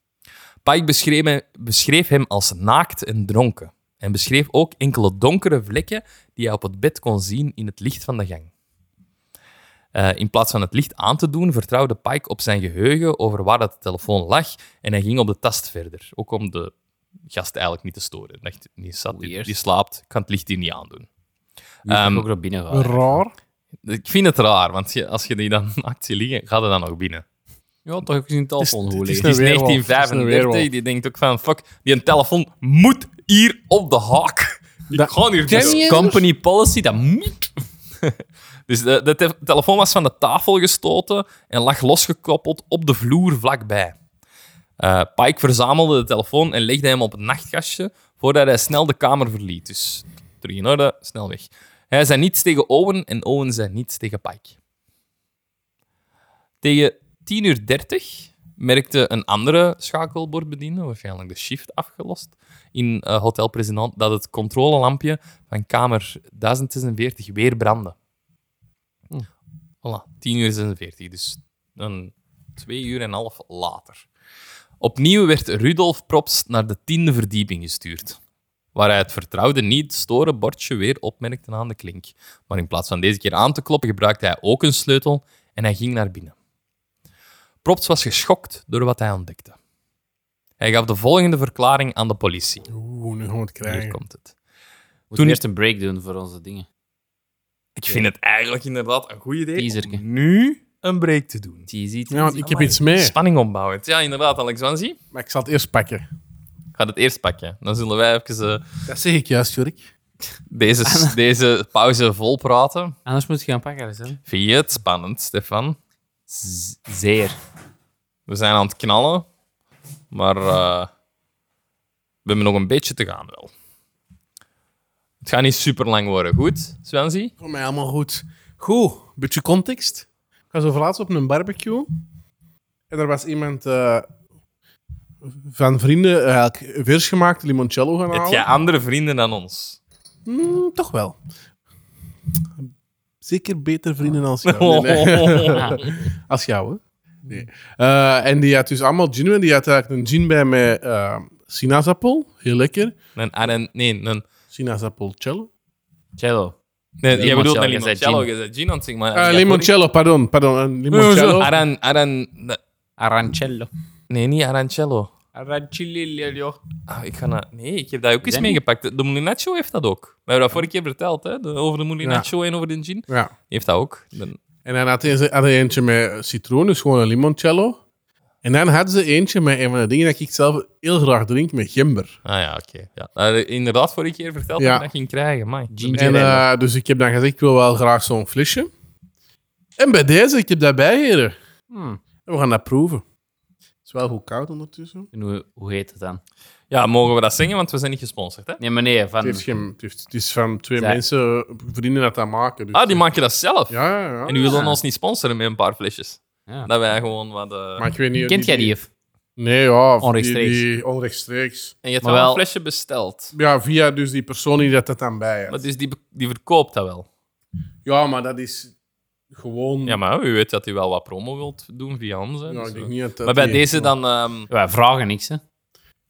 Pike beschreef, beschreef hem als naakt en dronken en beschreef ook enkele donkere vlekken die hij op het bed kon zien in het licht van de gang. Uh, in plaats van het licht aan te doen, vertrouwde Pike op zijn geheugen over waar dat de telefoon lag en hij ging op de tast verder. Ook om de gast eigenlijk niet te storen. Hij dacht, die, zat, die, die slaapt, kan het licht hier niet aandoen. Um, ook nog binnen gaan. Raar? Ik vind het raar, want je, als je die dan naakt ziet liggen, gaat het dan nog binnen. Ja, toch ook eens een telefoon dus, holen. Het is negentien vijfendertig, die denkt ook van, fuck, die telefoon moet hier op de haak. Ik ga hier dus company policy, dat moet... Dus de, de te- telefoon was van de tafel gestoten en lag losgekoppeld op de vloer vlakbij. Uh, Pike verzamelde de telefoon en legde hem op het nachtkastje voordat hij snel de kamer verliet. Dus terug in orde, snel weg. Hij zei niets tegen Owen en Owen zei niets tegen Pike. Tegen tien uur dertig merkte een andere schakelbordbediende, waarschijnlijk de shift afgelost, in uh, Hotel President dat het controlelampje van kamer duizend zesenveertig weer brandde. Hm. Voilà, tien uur zesenveertig, dus een twee uur en een half later. Opnieuw werd Rudolf Probst naar de tiende verdieping gestuurd, waar hij het vertrouwde niet-storen bordje weer opmerkte aan de klink. Maar in plaats van deze keer aan te kloppen, gebruikte hij ook een sleutel en hij ging naar binnen. Probst was geschokt door wat hij ontdekte. Hij gaf de volgende verklaring aan de politie. Oeh, nu gaan we het krijgen. Hier komt het. We moeten eerst een break doen voor onze dingen. Ik vind het eigenlijk inderdaad een goed idee Teaserke. Om nu een break te doen. Teasie, teasie. Ja, want ik heb iets mee. Spanning opbouwen. Ja, inderdaad, Alexansi. Maar ik zal het eerst pakken. Ga het eerst pakken. Dan zullen wij even... Uh, dat zeg ik juist, Jurk. Deze, deze pauze volpraten. Anders moet je gaan pakken. Dus, hè? Vind je het spannend, Stefan? Z- zeer. We zijn aan het knallen, maar uh, we hebben nog een beetje te gaan wel. Het gaat niet super lang worden. Goed, Swansea? Voor mij allemaal goed. Goed, een beetje context. Ik was over laatst op een barbecue. En er was iemand uh, van vrienden eigenlijk versgemaakte limoncello gaan halen. Heb jij andere vrienden dan ons? Mm, toch wel. Zeker beter vrienden als jou. Oh. Nee, nee. Als jou, hè? Nee. Uh, en die had dus allemaal gin. En die had eigenlijk een gin bij met uh, sinaasappel. Heel lekker. Een, nee, een... Sinaasappel, cello? Cello. Nee, jij bedoelt een limoncello. Je zei gin aan het zingen, maar... Uh, limoncello, pardon. pardon een limoncello. Aran, aran, arancello. Nee, niet arancello. Arancillo. Ah, ik ga naar... Nee, ik heb dat ook eens meegepakt. De Moulinaccio heeft dat ook. We hebben dat vorige keer verteld, hè? De, over de Moulinaccio ja. En over de gin. Ja. Heeft dat ook. Dan... En dan had ze eentje met citroen, dus gewoon een limoncello. En dan hadden ze eentje met een van de dingen dat ik zelf heel graag drink, met gember. Ah ja, oké. Okay. Ja. Inderdaad, vorige keer verteld ja. Dat ik dat ging krijgen. Mai. En, uh, dus ik heb dan gezegd, ik wil wel graag zo'n flesje. En bij deze, ik heb dat bijgeren. Hmm. En we gaan dat proeven. Het is wel goed koud ondertussen. En hoe, hoe heet het dan? Ja, mogen we dat zingen, want we zijn niet gesponsord, hè? Nee, maar nee. Van... Het, heeft geen, het, heeft, het is van twee Zij... mensen, vrienden dat dat maken. Dus... Ah, die maken dat zelf? Ja, ja, ja. En die willen ja. ons niet sponsoren met een paar flesjes? Ja. Dat wij gewoon wat... Uh... Maar ik weet niet, kent jij die, die of? Nee, ja. Onrechtstreeks. Die, die onrechtstreeks. En je hebt maar wel een flesje besteld. Ja, via dus die persoon die dat, dat dan bij had. Maar dus die, die verkoopt dat wel? Ja, maar dat is gewoon... Ja, maar u weet dat u wel wat promo wilt doen via ons. Hè, ja, dus ik denk niet dat maar bij die, deze dan... Um... Wij vragen niks, hè.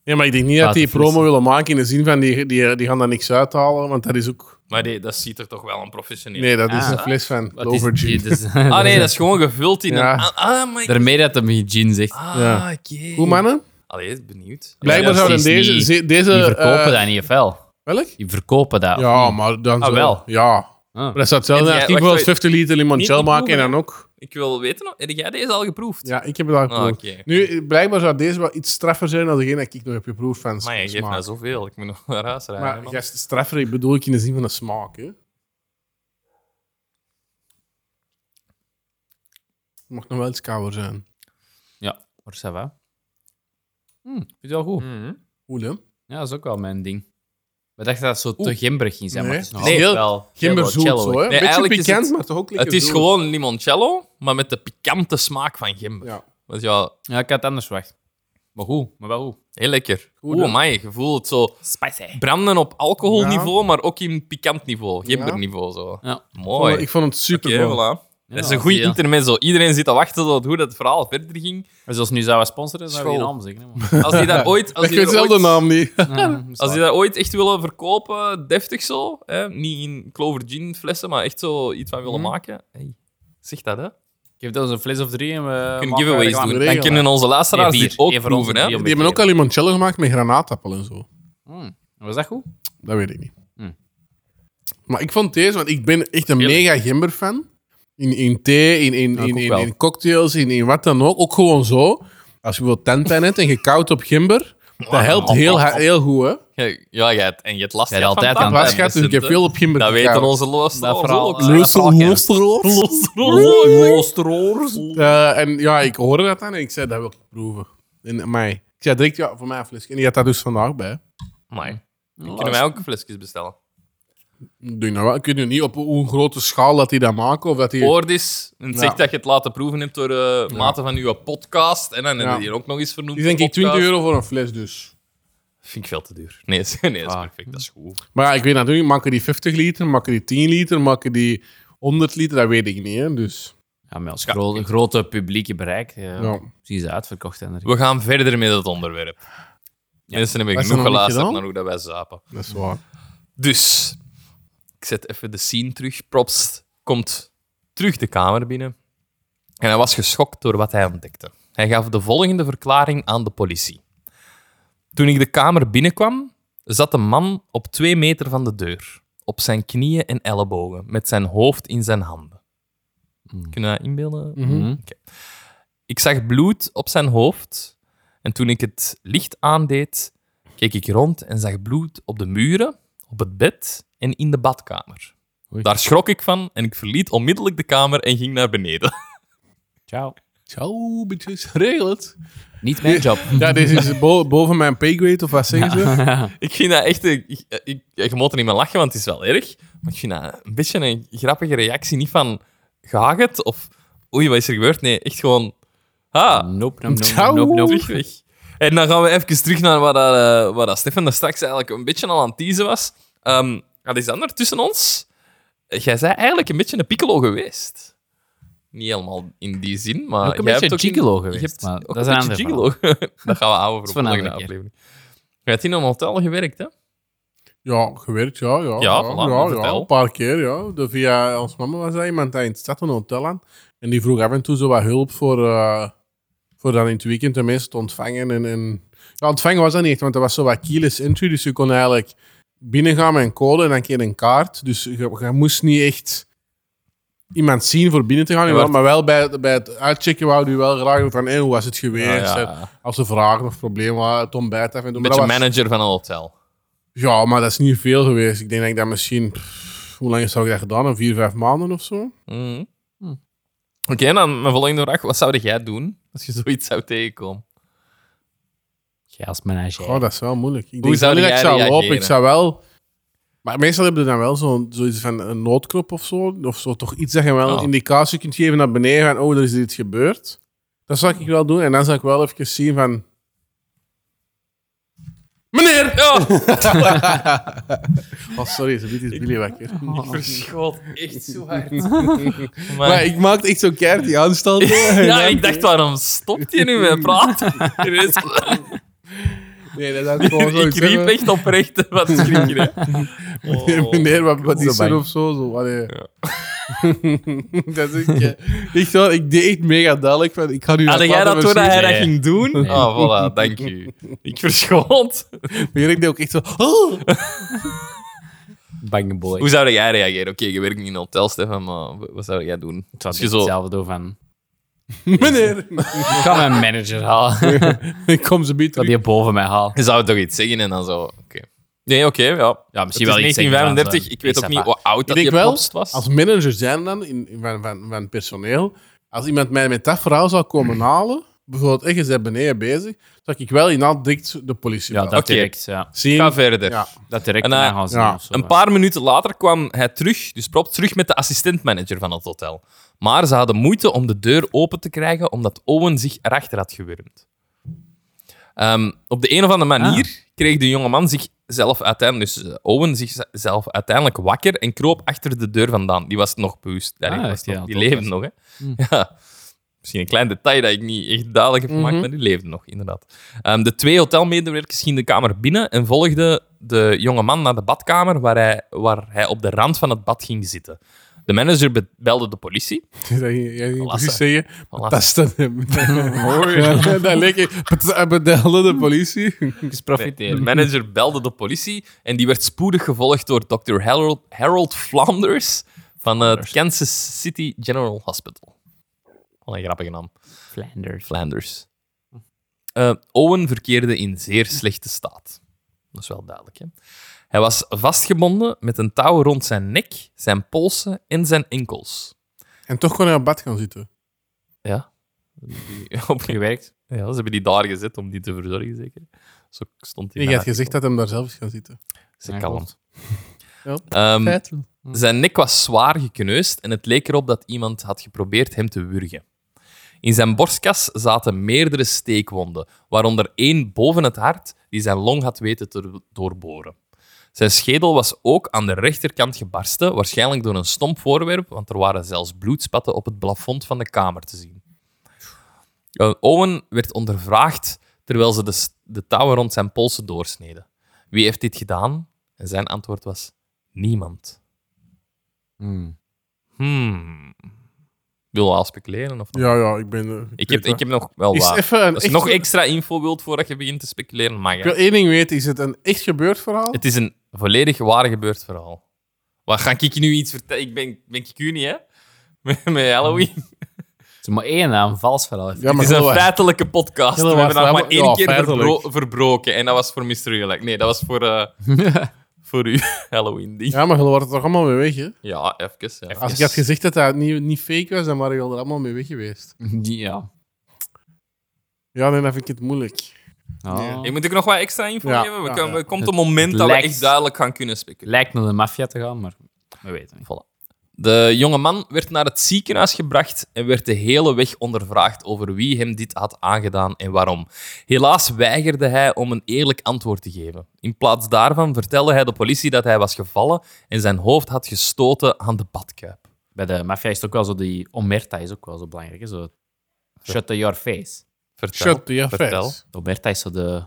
Nee, maar ik denk niet dat, dat die promo vissen. Willen maken in de zin van die, die, die gaan daar niks uithalen, want dat is ook... Maar die, dat ziet er toch wel een professioneel. Nee, dat is ah, een fles van Clover Gin. Ah nee, dat is gewoon gevuld in ja. een... Ah, my... Daarmee dat hij gin zegt. Ah, ja. Oké. Hoe mannen? Allee, benieuwd. Blijkbaar zouden deze... Niet, deze die verkopen uh, dat niet, of wel? Welk? Die verkopen dat. Ja, maar dan ah, wel. Ja. Ah. Maar dat staat hetzelfde. Ik wil vijftig liter limoncello maken en dan ook... Ik wil weten, heb jij deze al geproefd? Ja, ik heb het al geproefd. Ah, okay. Nu, blijkbaar zou deze wel iets straffer zijn dan degene dat ik nog heb geproefd van smaak. Maar je geeft nou zoveel, ik moet nog naar huis rijden. Maar gast, straffer, ik bedoel ik in de zin van de smaak, hè. Het mag nog wel iets kouder zijn. Ja, maar ça va. Hm, vind je wel goed. Mm-hmm. Goed, hè? Ja, dat is ook wel mijn ding. We dachten dat het zo te gemberig ging zijn, nee. Maar het is nog nee, wel gemberzoet zo, hè? Een nee, beetje pikant, het, maar toch ook lekker Het is zoet. Gewoon limoncello, maar met de pikante smaak van gember. Ja. Dus ja, ja ik had het anders verwacht. Maar goed, maar wel goed. Heel lekker. Goed, oh my, je voelt het zo spicy. Branden op alcoholniveau, ja, maar ook in pikant niveau. Gibberniveau, zo. Ja. Mooi. Ik vond het super mooi. Okay, voilà. Ja, dat is een goede intermezzo. Iedereen zit te wachten tot hoe het verhaal verder ging. Dus als nu zouden sponsoren, zou je die naam zeggen. Hè, als die dat ooit... Als ik weet zelf de naam niet. Ja, als die dat ooit echt willen verkopen, deftig zo. Hè? Niet in Clover Gin flessen, maar echt zo iets van willen mm. maken. Hey, zeg dat, hè. Geef dat eens een fles of drie en we kunnen giveaways doen. Regelen, dan kunnen onze luisteraars nee, dit ook Even proeven. Hè? Die hebben ook al limoncello gemaakt met granaatappel en zo. Mm. Was dat goed? Dat weet ik niet. Mm. Maar ik vond deze, want ik ben echt een Heel. mega gember-fan. In, in thee, in, in, in, in, in cocktails, in, in wat dan ook. Ook gewoon zo. Als je wilt tenten hebt en je koudt op gimber, dat wow, helpt heel, heel goed, hè. Ja, ja, en je hebt last van altijd aan het gaat, dus ik heb veel op gimber. Dat weten onze luisteraars ook. Luisteraars. En ja, ik hoorde dat dan en ik zei, dat wil ik proeven. En mij. Ik zei direct, ja, voor mij een flesje. En die had daar dus vandaag bij. Amai. Dan kunnen wij ook flesjes bestellen. Ik denk nou, ik weet nu niet op hoe grote schaal dat die dat maken. Of dat die... Oordis, en zegt ja. dat je het laten proeven hebt door de uh, mate van uw podcast. En dan hebben ja. die er ook nog eens vernoemd. Die denk ik twintig euro voor een fles, dus. Vind ik veel te duur. Nee, nee dat is ah. perfect, dat is goed. Maar ja, ik weet natuurlijk, maken die vijftig liter, maken die tien liter, maken die honderd liter, dat weet ik niet. Hè, dus. Ja, maar als ja. grote, grote publieke bereik, ja, ja. precies uitverkocht. En we gaan verder met het onderwerp. Ja. Mensen hebben genoeg geluisterd naar hoe dat wij zapen. Dat is waar. Dus... Ik zet even de scene terug. Probst komt terug de kamer binnen. En hij was geschokt door wat hij ontdekte. Hij gaf de volgende verklaring aan de politie. Toen ik de kamer binnenkwam, zat een man op twee meter van de deur. Op zijn knieën en ellebogen. Met zijn hoofd in zijn handen. Mm. Kun je dat inbeelden? Mm-hmm. Okay. Ik zag bloed op zijn hoofd. En toen ik het licht aandeed, keek ik rond en zag bloed op de muren, op het bed... en in de badkamer. Oei. Daar schrok ik van en ik verliet onmiddellijk de kamer en ging naar beneden. Ciao. Ciao, bitches. Regel het. Niet mijn job. Ja, dit is boven mijn paygrade of wat zeggen ja. ze? Ja. Ik vind dat echt... Ik, ik, ik, je moet er niet meer lachen, want het is wel erg. Maar ik vind dat een beetje een grappige reactie. Niet van, ga het? Of, oei, wat is er gebeurd? Nee, echt gewoon... Ah, nope, nope, ciao. Nope, nope, nope. Weg, weg. En dan gaan we even terug naar wat, uh, wat uh, Stefan daar straks eigenlijk een beetje al aan het teasen was. Um, Alexander, tussen ons, jij bent eigenlijk een beetje een piccolo geweest. Niet helemaal in die zin, maar... Ook een jij beetje hebt ook gigolo in, geweest. Je hebt ook dat een beetje gigolo. Dat gaan we houden voor de volgende aflevering. Je hebt in een hotel gewerkt, hè? Ja, gewerkt, ja. Ja, ja, voilà, ja, ja een paar keer, ja. De, via ons mama was dat iemand die in het stad een hotel aan. En die vroeg af en toe zo wat hulp voor, uh, voor dan in het weekend de mensen te ontvangen. En, en... Ja, ontvangen was dat niet echt, want dat was zo wat keyless entry, dus je kon eigenlijk... binnengaan met een code en dan kreeg je een kaart. Dus je, je moest niet echt iemand zien voor binnen te gaan. Werd... Maar wel bij, bij het uitchecken wou je wel graag van hey, hoe was het geweest? Ja, ja. Als ze vragen of problemen hadden, het ontbijt af en toe. Een beetje was... manager van een hotel. Ja, maar dat is niet veel geweest. Ik denk dat ik dat misschien... Pff, hoe lang zou ik dat gedaan? Een vier, vijf maanden of zo? Mm. Hm. Oké, okay, dan mijn volgende vraag. Wat zou jij doen als je zoiets zou tegenkomen? Ja, als manager. Oh, dat is wel moeilijk. Ik Hoe denk zou dat ik zou reageren? Lopen. Ik zou wel... Maar meestal hebben we dan wel zo, zoiets van een noodknop of zo. Of zo, toch iets dat je wel oh. een indicatie kunt geven naar beneden. Van, oh, er is iets gebeurd. Dat zou ik wel doen. En dan zou ik wel even zien van... Meneer! Ja. oh, sorry. Dit is Billy wakker. Oh, ik verschoot echt zo hard. maar, maar ik maakte echt zo keihard die aanstand. ja, ik dacht, waarom stopt je nu met praten? Nee, dat is gewoon zo. Ik riep echt oprecht wat schrikken. Oh, meneer, wat, wat is er of zo? zo. Ja. dat is echt, echt wel, ik deed echt mega duidelijk. Van, ik had jij dat toen dat hij dat ging doen? Ah, nee. oh, voilà, dank u. Ik verschoond. Maar ik deed ook echt zo... Oh. Bang boy. Hoe zou jij reageren? Oké, okay, je werkt niet in een hotel, Stefan, maar wat zou jij doen? Het was hetzelfde zo... van... Meneer! Ik kan mijn manager halen. Ik kom ze beter. Dat je boven mij haalt. Je zou toch iets zeggen en dan zo. Oké. Okay. Nee, oké, okay, ja. Ja, misschien wel iets zeggen. negentien vijfendertig, ik weet ook niet hoe oud dat je Probst was. Als manager zijn dan, in, in, van, van, van personeel, als iemand mij met dat verhaal zou komen halen, bijvoorbeeld, echt, je bent beneden bezig, zou ik wel inderdaad direct de politie bellen. Ja, dat okay. direct, ja. Zien. Ga verder. Ja. Dat direct en, uh, naar gaan zien. Ja. Een paar minuten later kwam hij terug, dus Probst terug met de assistent-manager van het hotel. Maar ze hadden moeite om de deur open te krijgen, omdat Owen zich erachter had gewurmd. Um, op de een of andere manier ah. kreeg de jongeman zichzelf uiteindelijk, dus Owen zichzelf uiteindelijk wakker en kroop achter de deur vandaan. Die was nog bewust. Daarin ah, was ja, nog, die leefde was. nog. Hè. Mm. Ja. Misschien een klein detail dat ik niet echt duidelijk heb gemaakt, mm-hmm. maar die leefde nog, inderdaad. Um, de twee hotelmedewerkers gingen de kamer binnen en volgden de jonge man naar de badkamer, waar hij, waar hij op de rand van het bad ging zitten. De manager be- belde de politie. Jij ging precies zeggen, pesten hem. Dat leek ik, belde de politie. Dus profiteer. De manager belde de politie en die werd spoedig gevolgd door dokter Harold, Harold Flanders van het Kansas City General Hospital. Wat een grappige naam. Flanders. Flanders. Uh, Owen verkeerde in zeer slechte staat. Dat is wel duidelijk, hè? Hij was vastgebonden met een touw rond zijn nek, zijn polsen en zijn enkels. En toch kon hij op bad gaan zitten. Ja. Opgewerkt. Ja, ze hebben die daar gezet om die te verzorgen, zeker. Zo stond hij. Je had gezegd dat hij daar zelf is gaan zitten. Ze kalm. Ja, um, zijn nek was zwaar gekneusd en het leek erop dat iemand had geprobeerd hem te wurgen. In zijn borstkas zaten meerdere steekwonden, waaronder één boven het hart die zijn long had weten te doorboren. Zijn schedel was ook aan de rechterkant gebarsten, waarschijnlijk door een stomp voorwerp, want er waren zelfs bloedspatten op het plafond van de kamer te zien. Owen werd ondervraagd terwijl ze de, st- de touwen rond zijn polsen doorsneden. Wie heeft dit gedaan? En zijn antwoord was niemand. Hmm. Hmm. Wil je al speculeren? Of ja, ja, ik ben... Uh, ik, ik, heb, ik heb nog wel wat. Als je echt... nog extra info wilt voordat je begint te speculeren, mag je. Ik wil één ding weten. Is het een echt gebeurd verhaal? Het is een volledig waar gebeurd verhaal. Wat ga ik je nu iets vertellen? Ik ben, ben ik u niet, hè? Met, met Halloween. Het is maar één naam, een vals verhaal. Ja, het is een feitelijke waar. podcast. Heel we hebben dat maar één ja, keer verbro- verbroken. En dat was voor mister Relax. Nee, dat was voor... Uh... Voor u, Halloween-ding. Ja, maar je wordt er toch allemaal mee weg, hè? Ja, even. Ja. Als ik had gezegd dat dat niet, niet fake was, dan waren jullie er allemaal mee weg geweest. Ja. Ja, dan vind ik het moeilijk. Oh. Nee. Ik moet ook nog wat extra info ja. geven. Er ja, ja. komt een moment het dat lijkt, we echt duidelijk gaan kunnen speculeren. Lijkt naar de maffia te gaan, maar we weten niet. Voilà. De jonge man werd naar het ziekenhuis gebracht en werd de hele weg ondervraagd over wie hem dit had aangedaan en waarom. Helaas weigerde hij om een eerlijk antwoord te geven. In plaats daarvan vertelde hij de politie dat hij was gevallen en zijn hoofd had gestoten aan de badkuip. Bij de maffia is het ook wel zo, die omerta is ook wel zo belangrijk. Hè? Zo, shut to your face. Vertel, shut to your vertel. face. De omerta is zo de... Hoe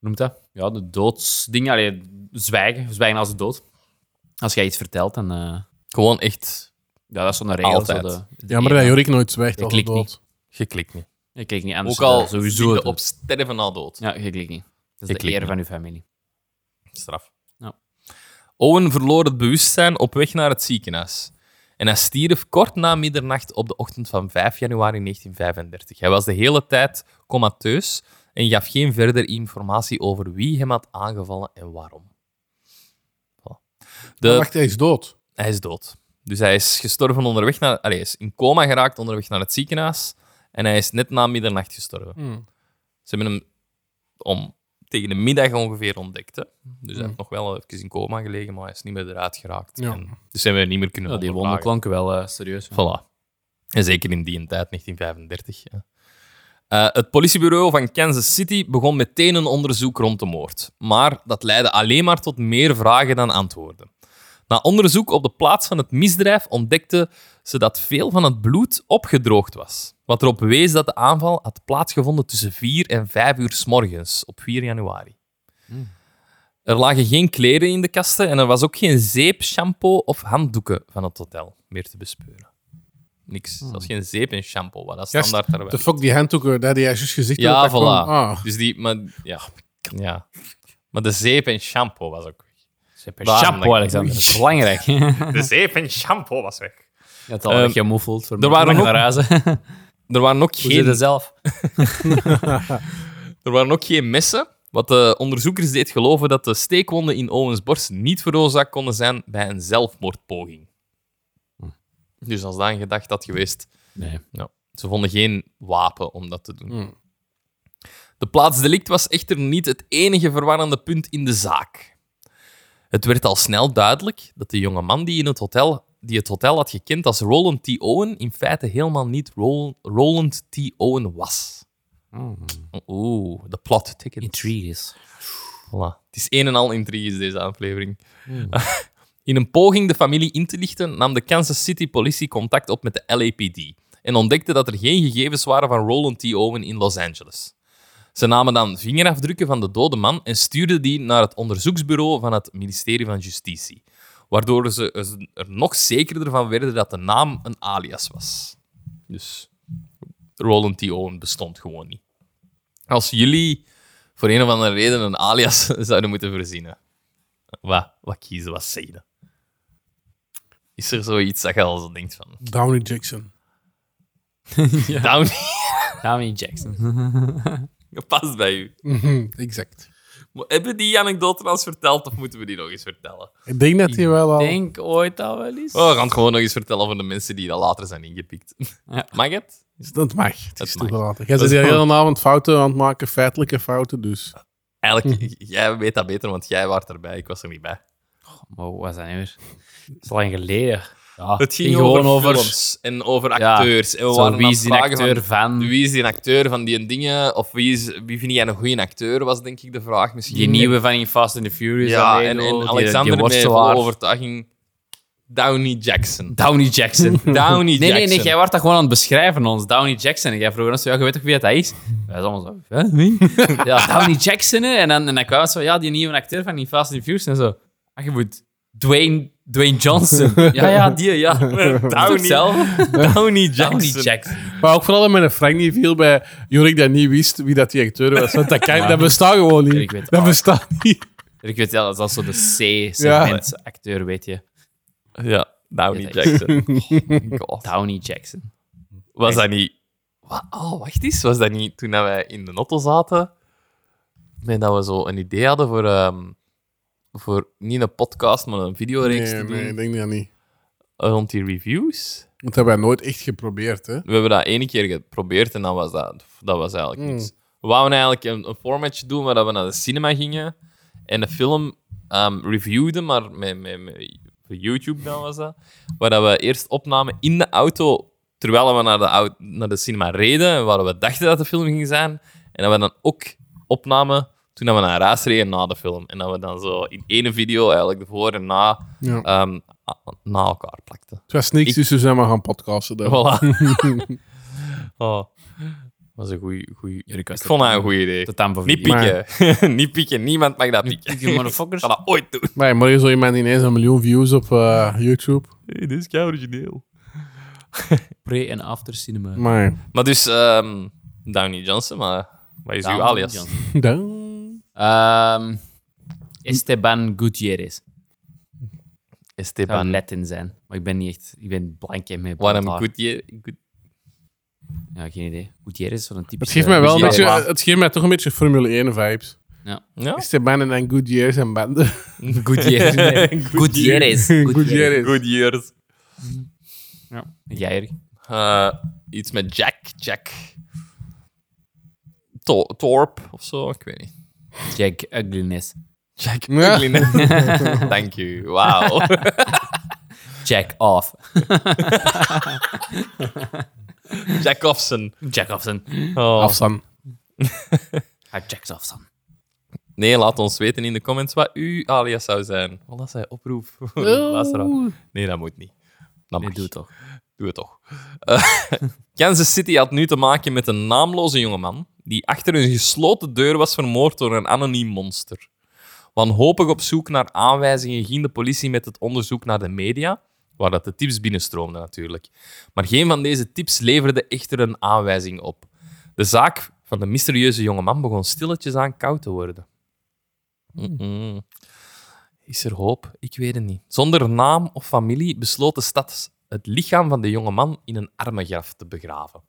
noemt dat? Ja, de doodsding. Allee, zwijgen. Zwijgen als de dood. Als jij iets vertelt, dan... Uh... Gewoon echt... Ja, dat is zo'n regel. Zo de, de ja, maar dat Jorik nooit zwijgt je als klikt dood. Niet. Je klikt niet. Je klikt niet. Ook al sowieso op sterven al dood. Ja, je klikt niet. Dat is je de eer niet. Van je familie. Straf. Ja. Owen verloor het bewustzijn op weg naar het ziekenhuis. En hij stierf kort na middernacht op de ochtend van vijf januari negentien vijfendertig. Hij was de hele tijd comateus en gaf geen verder informatie over wie hem had aangevallen en waarom. Voilà. De... Wacht, hij is dood. Hij is dood. Dus hij is gestorven onderweg naar... Allee, hij is in coma geraakt onderweg naar het ziekenhuis. En hij is net na middernacht gestorven. Mm. Ze hebben hem om, tegen de middag ongeveer ontdekt. Hè? Dus mm. hij heeft nog wel even in coma gelegen, maar hij is niet meer eruit geraakt. Ja. En, dus zijn we niet meer kunnen ja, die wonden klonken wel uh, serieus. Voilà. En zeker in die tijd, negentien vijfendertig. Ja. Uh, het politiebureau van Kansas City begon meteen een onderzoek rond de moord. Maar dat leidde alleen maar tot meer vragen dan antwoorden. Na onderzoek op de plaats van het misdrijf ontdekten ze dat veel van het bloed opgedroogd was. Wat erop wees dat de aanval had plaatsgevonden tussen vier en vijf uur 's morgens op vier januari. Mm. Er lagen geen kleren in de kasten en er was ook geen zeep, shampoo of handdoeken van het hotel meer te bespeuren. Niks. Mm. Zelfs geen zeep en shampoo. Wat dat standaard daarbij. De fuck die handdoeken, dat had jij juist gezegd. Ja, voilà. Ah. Dus die, maar, ja. Ja. Maar de zeep en shampoo was ook... Shampoo, Alexander. Dat is belangrijk. De zeep en shampoo was weg. Je had al um, gemoefeld. Er waren ook... er waren ook geen... zelf? Er waren ook geen messen. Wat de onderzoekers deed geloven dat de steekwonden in Owens borst niet veroorzaakt konden zijn bij een zelfmoordpoging. Hm. Dus als dat een gedachte had geweest... Nee. Nou, ze vonden geen wapen om dat te doen. Hm. De plaatsdelict was echter niet het enige verwarrende punt in de zaak. Het werd al snel duidelijk dat de jonge man die, in het, hotel, die het hotel had gekend als Roland T. Owen in feite helemaal niet Roland T. Owen was. Mm. Oeh, de plot tickets. Intrigues. Voilà. Het is een en al intrigues, deze aflevering. Mm. In een poging de familie in te lichten, nam de Kansas City politie contact op met de L A P D en ontdekte dat er geen gegevens waren van Roland T. Owen in Los Angeles. Ze namen dan vingerafdrukken van de dode man en stuurden die naar het onderzoeksbureau van het ministerie van Justitie, waardoor ze er nog zekerder van werden dat de naam een alias was. Dus Roland T. Owen bestond gewoon niet. Als jullie voor een of andere reden een alias zouden moeten verzinnen, wat, wat kiezen, wat zeggen? Is er zoiets dat je al zo denkt van? Downey Jackson. Ja. Downey. Downey Jackson. Dat past bij u. Mm-hmm, exact. Maar hebben die anekdote al eens verteld of moeten we die nog eens vertellen? Ik denk dat die wel al... Ik denk ooit al wel eens. Oh, we gaan het gewoon nog eens vertellen voor de mensen die dat later zijn ingepikt. Ja. Mag het? Dat mag. Het is te later. Jij zit hier heel een avond fouten aan het maken, feitelijke fouten dus. Eigenlijk, hm. jij weet dat beter, want jij was erbij. Ik was er niet bij. Oh, maar wat was dat nu weer? Dat is al lang geleden. Ja, het ging gewoon over films en over acteurs. Ja, en we waren wie is die acteur van, van? Wie is die acteur van die dingen? Of wie, is, wie vind jij een goede acteur, was denk ik de vraag. Misschien die nieuwe van Fast and the Furious. Ja, alleen, en, en die, Alexander die met vol overtuiging. Downey Jackson. Downey Jackson. Downey nee, Jackson. Nee, nee, jij was dat gewoon aan het beschrijven, ons. Downey Jackson. En jij vroeg ons, ja, je weet toch wie dat is? Wij zijn allemaal zo, hè, wie? Ja, Downey Jackson. Hè? En dan, en dan kwam het zo, ja, die nieuwe acteur van die Fast and the Furious. En zo, ach, je moet... Dwayne, Dwayne Johnson. Ja, ja, die, ja. Downey. Downey Jackson. Downey Jackson. Maar ook vooral dat mijn Frank niet viel bij Jorik dat niet wist wie dat die acteur was. Want dat, kan, ja, dat bestaat gewoon niet. Ik weet, dat oh, bestaat niet. Ik weet wel, ja, dat is al zo de C-segment-acteur, ja, weet je. Ja, Downey Jackson. Oh God. Downey Jackson. Was dat niet... Oh, wacht eens. Was dat niet toen wij in de auto zaten? Nee, dat we zo een idee hadden voor... Um... Voor niet een podcast, maar een videoreeks nee, te doen. Nee, ik denk dat niet. Rond die reviews. Dat hebben wij nooit echt geprobeerd, hè? We hebben dat één keer geprobeerd en dan was dat, dat was eigenlijk mm. niks. We wouden eigenlijk een, een formatje doen waar we naar de cinema gingen en de film um, reviewden, maar met, met, met YouTube dan was dat. Waar we eerst opnamen in de auto, terwijl we naar de, naar de cinema reden, waar we dachten dat de film ging zijn. En dat we dan ook opnamen... Toen we naar huis reden na de film. En dat we dan zo in één video eigenlijk de voor en na, ja. um, na elkaar plakten. Het was niks, Ik... dus we zijn maar gaan podcasten. Dan. Voilà. Oh, dat was een goeie... goeie... Ja, ik Ik vond dat een goed idee. Niet pieken. Maar... Niet pieken. Niemand mag dat pieken. Pieken, motherfuckers. Ik ga dat ooit doen. Nee, maar je zou iemand ineens een miljoen views op uh, YouTube. Hey, dit is kei origineel. Pre- en after cinema. Maar, maar dus... Um, Downey Johnson, maar wat is Down uw alias? Down. Um, Esteban Gutierrez. Esteban zou Latin zijn, maar ik ben niet echt, ik ben blank in mijn Waarom Gutierrez? Gut... Ja, geen idee. Gutierrez is zo'n typische... Het geeft mij wel een beetje, het geeft mij toch een beetje Formule één vibes. Ja. Ja? Esteban en dan Gutierrez en banden. Gutierrez. Gutierrez. Gutierrez. Gutierrez. Gutierrez. Ja. Jij uh, iets met Jack. Jack. To- Torp of zo, ik weet niet. Jack Ugliness. Jack ja. Ugliness. Thank you. Wow. Jack off. Jack Offson. Jack Offson. Oh. Offson. Jack Offson. Nee, laat ons weten in de comments wat uw alias zou zijn. Wat is hij oproep? Oh. Nee, dat moet niet. Dat nee, doe het toch. Doe het toch. Uh, Kansas City had nu te maken met een naamloze jongeman die achter een gesloten deur was vermoord door een anoniem monster. Wanhopig op zoek naar aanwijzingen ging de politie met het onderzoek naar de media, waar dat de tips binnenstroomden natuurlijk. Maar geen van deze tips leverde echter een aanwijzing op. De zaak van de mysterieuze jongeman begon stilletjes aan koud te worden. Mm-mm. Is er hoop? Ik weet het niet. Zonder naam of familie besloot de stad het lichaam van de jongeman in een armengraf te begraven.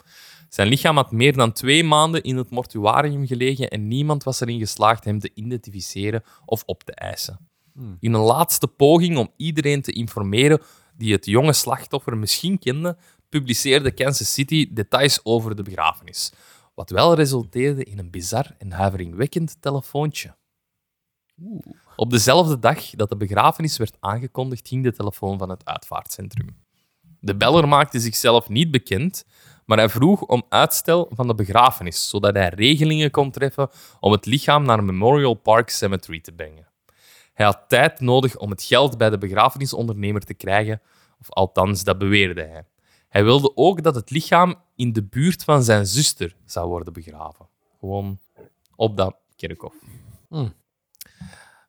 Zijn lichaam had meer dan twee maanden in het mortuarium gelegen en niemand was erin geslaagd hem te identificeren of op te eisen. Hmm. In een laatste poging om iedereen te informeren die het jonge slachtoffer misschien kende, publiceerde Kansas City details over de begrafenis. Wat wel resulteerde in een bizar en huiveringwekkend telefoontje. Oeh. Op dezelfde dag dat de begrafenis werd aangekondigd, ging de telefoon van het uitvaartcentrum. De beller maakte zichzelf niet bekend, maar hij vroeg om uitstel van de begrafenis, zodat hij regelingen kon treffen om het lichaam naar Memorial Park Cemetery te brengen. Hij had tijd nodig om het geld bij de begrafenisondernemer te krijgen, of althans, dat beweerde hij. Hij wilde ook dat het lichaam in de buurt van zijn zuster zou worden begraven. Gewoon op dat kerkhof. Hmm.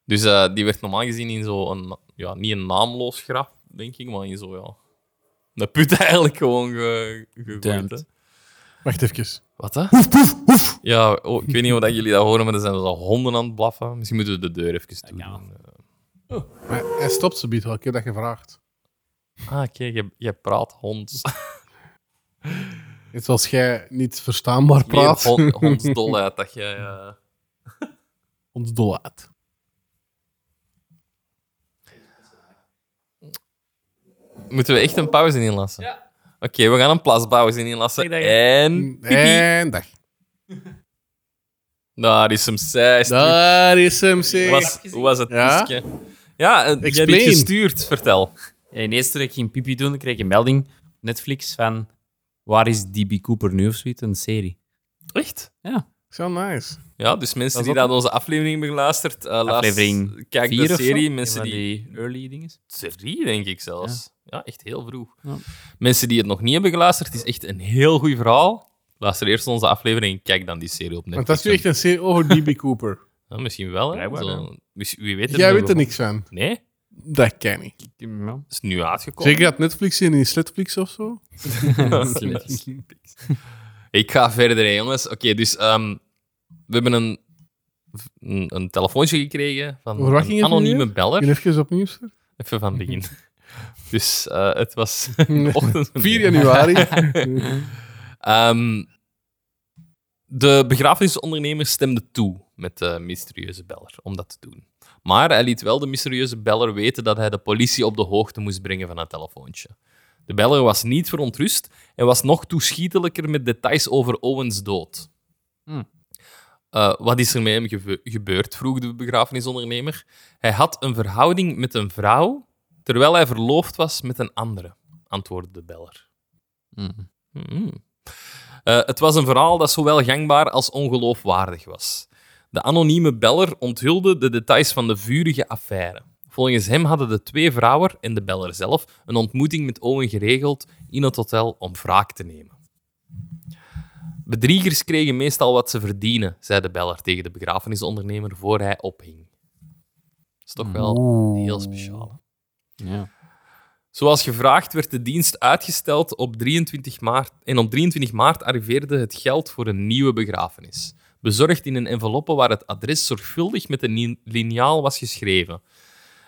Dus uh, die werd normaal gezien in zo'n, ja, niet een naamloos graf, denk ik, maar in zo'n, ja, de put eigenlijk gewoon ge- gegooid. Wacht even. Wat, hè? Hoef, hoef, hoef. Ja, oh, ik weet niet of dat jullie dat horen, maar er zijn al honden aan het blaffen. Misschien moeten we de deur even doen. Ja. Oh. Hij stopt zo biedt wel, ik heb dat gevraagd. Ah, oké, okay. je, je praat hond. Het is als jij niet verstaanbaar praat. Hond, hondsdolheid, dat jij... Uh... Hondsdolheid. Moeten we echt een pauze inlassen? Ja. Oké, okay, we gaan een plaspauze inlassen. En... En dag. Daar is hem, zij. Daar is hem, zij. Hoe was het diskje? Ja, ja, jij hebt gestuurd. Vertel. Ja, ineens toen ik ging pipi doen, kreeg ik een melding op Netflix van... Waar is D B Cooper nu of zoiets? Een serie. Echt? Ja. Zo nice. Ja, dus mensen dat die naar onze aflevering hebben geluisterd... Uh, aflevering kijk de serie. Mensen die... die early dingen. Serie, denk ik zelfs. Ja, ja echt heel vroeg. Ja. Mensen die het nog niet hebben geluisterd, het is echt een heel goed verhaal. Luister eerst onze aflevering en kijk dan die serie op Netflix. Want dat is nu echt een serie over D B Cooper. Ja, misschien wel, hè? Zo, wie weet het Jij weet er niks van. Nee? Dat ken ik. Dat is nu uitgekomen. Zeker dat Netflix in die Sletflix of zo? Ik ga verder, hè, jongens. Oké, okay, dus um, we hebben een, een, een telefoontje gekregen van een anonieme beller. Even opnieuw, sir? Even van het begin. Dus uh, het was ochtend vier januari. um, de begrafenisondernemer stemde toe met de mysterieuze beller om dat te doen. Maar hij liet wel de mysterieuze beller weten dat hij de politie op de hoogte moest brengen van het telefoontje. De beller was niet verontrust en was nog toeschietelijker met details over Owens' dood. Hmm. Uh, wat is er met hem gebe- gebeurd, vroeg de begrafenisondernemer. Hij had een verhouding met een vrouw, terwijl hij verloofd was met een andere, antwoordde de beller. Hmm. Hmm. Uh, het was een verhaal dat zowel gangbaar als ongeloofwaardig was. De anonieme beller onthulde de details van de vurige affaire. Volgens hem hadden de twee vrouwen en de beller zelf een ontmoeting met Owen geregeld in het hotel om wraak te nemen. Bedriegers kregen meestal wat ze verdienen, zei de beller tegen de begrafenisondernemer voor hij ophing. Dat is toch wel heel speciaal. Ja. Zoals gevraagd werd de dienst uitgesteld op drieëntwintig maart en op drieëntwintig maart arriveerde het geld voor een nieuwe begrafenis. Bezorgd in een enveloppe waar het adres zorgvuldig met een liniaal was geschreven.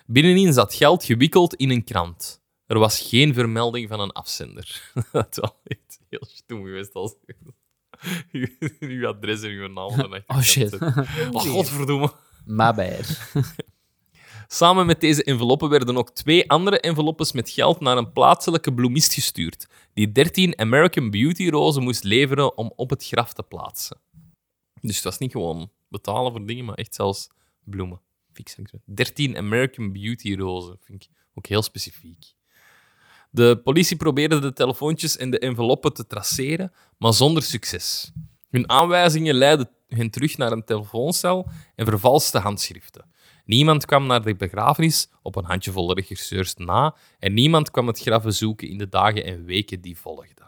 Binnenin zat geld gewikkeld in een krant. Er was geen vermelding van een afzender. Dat was echt heel stom geweest als uw adres en uw naam. Oh shit. Oh godverdomme. My bad. Samen met deze enveloppen werden ook twee andere enveloppes met geld naar een plaatselijke bloemist gestuurd, die dertien American Beauty rozen moest leveren om op het graf te plaatsen. Dus het was niet gewoon betalen voor dingen, maar echt zelfs bloemen. dertien American Beauty rozen, vind ik ook heel specifiek. De politie probeerde de telefoontjes en de enveloppen te traceren, maar zonder succes. Hun aanwijzingen leidden hen terug naar een telefooncel en vervalste handschriften. Niemand kwam naar de begrafenis op een handjevol regisseurs na en niemand kwam het graf bezoeken in de dagen en weken die volgden.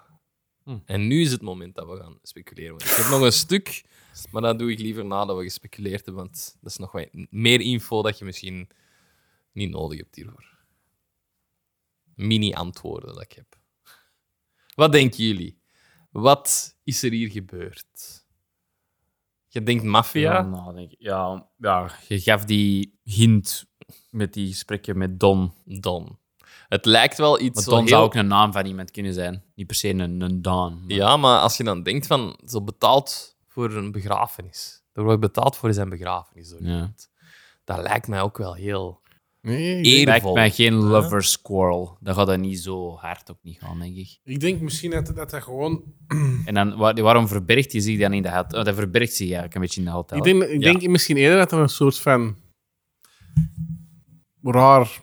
Hm. En nu is het moment dat we gaan speculeren. Ik heb nog een stuk... Maar dat doe ik liever nadat we gespeculeerd hebben, want dat is nog wat meer info dat je misschien niet nodig hebt hiervoor. Mini-antwoorden dat ik heb. Wat denken jullie? Wat is er hier gebeurd? Je denkt maffia? Ja, nou, denk ik, ja, ja, je gaf die hint met die gesprekken met Don. Don. Het lijkt wel iets... Maar Don heel... zou ook een naam van iemand kunnen zijn. Niet per se een, een Don. Maar... Ja, maar als je dan denkt van, zo betaald... voor een begrafenis. Er wordt betaald voor zijn begrafenis. Door ja. Dat lijkt mij ook wel heel nee, eervol. Dat lijkt mij geen lovers quarrel. Dat gaat dat niet zo hard ook niet gaan, denk ik. Ik denk misschien dat dat, dat gewoon... En dan, waar, waarom verbergt hij zich dan in de hal? Oh, dat verbergt zich eigenlijk een beetje in de hal. Ik denk, ik denk ja. misschien eerder dat er een soort van raar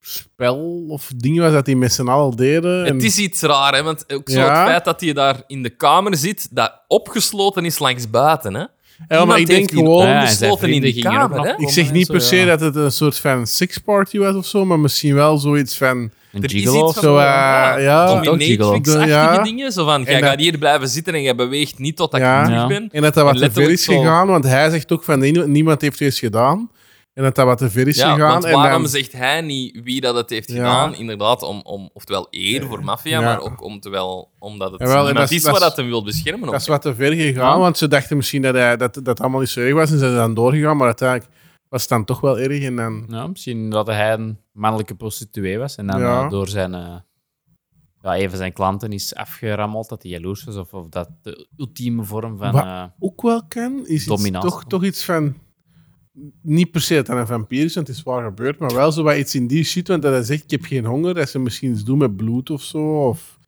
spel of dingen was dat die met z'n allen deden. En... Het is iets raar, hè? Want ook zo ja. het feit dat hij daar in de kamer zit, dat opgesloten is langs buiten, hè? Ja, maar ik denk gewoon... Ja, gesloten in de kamer, hè? Ik zeg niet per se ja. dat het een soort van sixparty was of zo, maar misschien wel zoiets van... Een er gigolo of zo. Uh, ja, ja. Dominatrix-achtige ja. dingen. Zo van, jij gaat hier blijven zitten en jij beweegt niet tot dat ja. ik terug ben. En dat dat wat te ver is gegaan, want hij zegt ook van niemand heeft iets gedaan. En dat dat wat te ver is ja, gegaan. En waarom dan... zegt hij niet wie dat het heeft ja. gedaan? Inderdaad, om, om, oftewel eer voor maffia, ja. maar ook om terwijl, omdat het ja, wel, is wat dat hem wil beschermen. Dat is wat te ver gegaan, ja. want ze dachten misschien dat hij, dat, dat allemaal niet zo erg was en ze zijn dan doorgegaan, maar uiteindelijk was het dan toch wel erg. En dan... ja, misschien dat hij een mannelijke prostituee was en dan ja. door zijn, uh, ja, even zijn klanten is afgerammeld, dat hij jaloers was of, of dat de ultieme vorm van wat uh, ook wel kan, is toch, toch iets van... Niet per se dat hij een vampier is, want het is waar gebeurd, maar wel zo wat iets in die shit, want dat hij zegt, ik heb geen honger, dat ze misschien iets doen met bloed of zo. Of...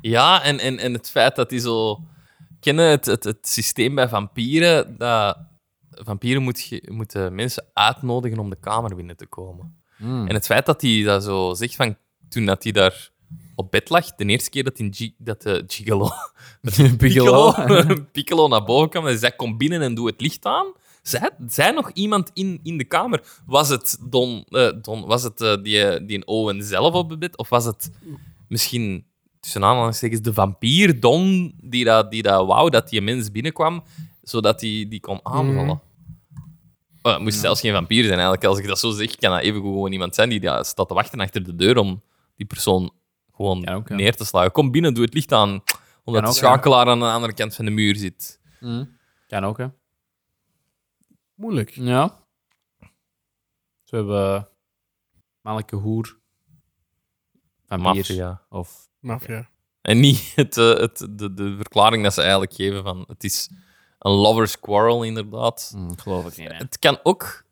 Ja, en, en, en het feit dat hij zo... Kennen het, het, het systeem bij vampieren, dat vampieren moet, moeten mensen uitnodigen om de kamer binnen te komen. Mm. En het feit dat hij dat zo zegt, van toen dat hij daar op bed lag, de eerste keer dat hij G, dat, uh, Gigolo, dat Piccolo, Piccolo, Piccolo naar boven kwam, en zei, kom binnen en doe het licht aan. Zij, zij nog iemand in, in de kamer? Was het, Don, uh, Don, was het uh, die, die Owen zelf op het bed? Of was het misschien, tussen aanhalingstekens, de vampier Don die dat die da, wou dat die mens binnenkwam, zodat die, die kon aanvallen? Mm. Oh, het moest ja. zelfs geen vampier zijn eigenlijk. Als ik dat zo zeg, kan dat even gewoon iemand zijn die daar staat te wachten achter de deur om die persoon gewoon ja, ook, ja. neer te slagen. Kom binnen, doe het licht aan, omdat ook, de schakelaar ja. aan de andere kant van de muur zit. Mm. Kan ook, hè. Moeilijk. Ja. Dus we hebben mannelijke hoer, maffia. Of... maffia. En niet het, het, de, de verklaring dat ze eigenlijk geven van het is een lovers quarrel, inderdaad. Mm, geloof ik niet. Hè. Het kan ook...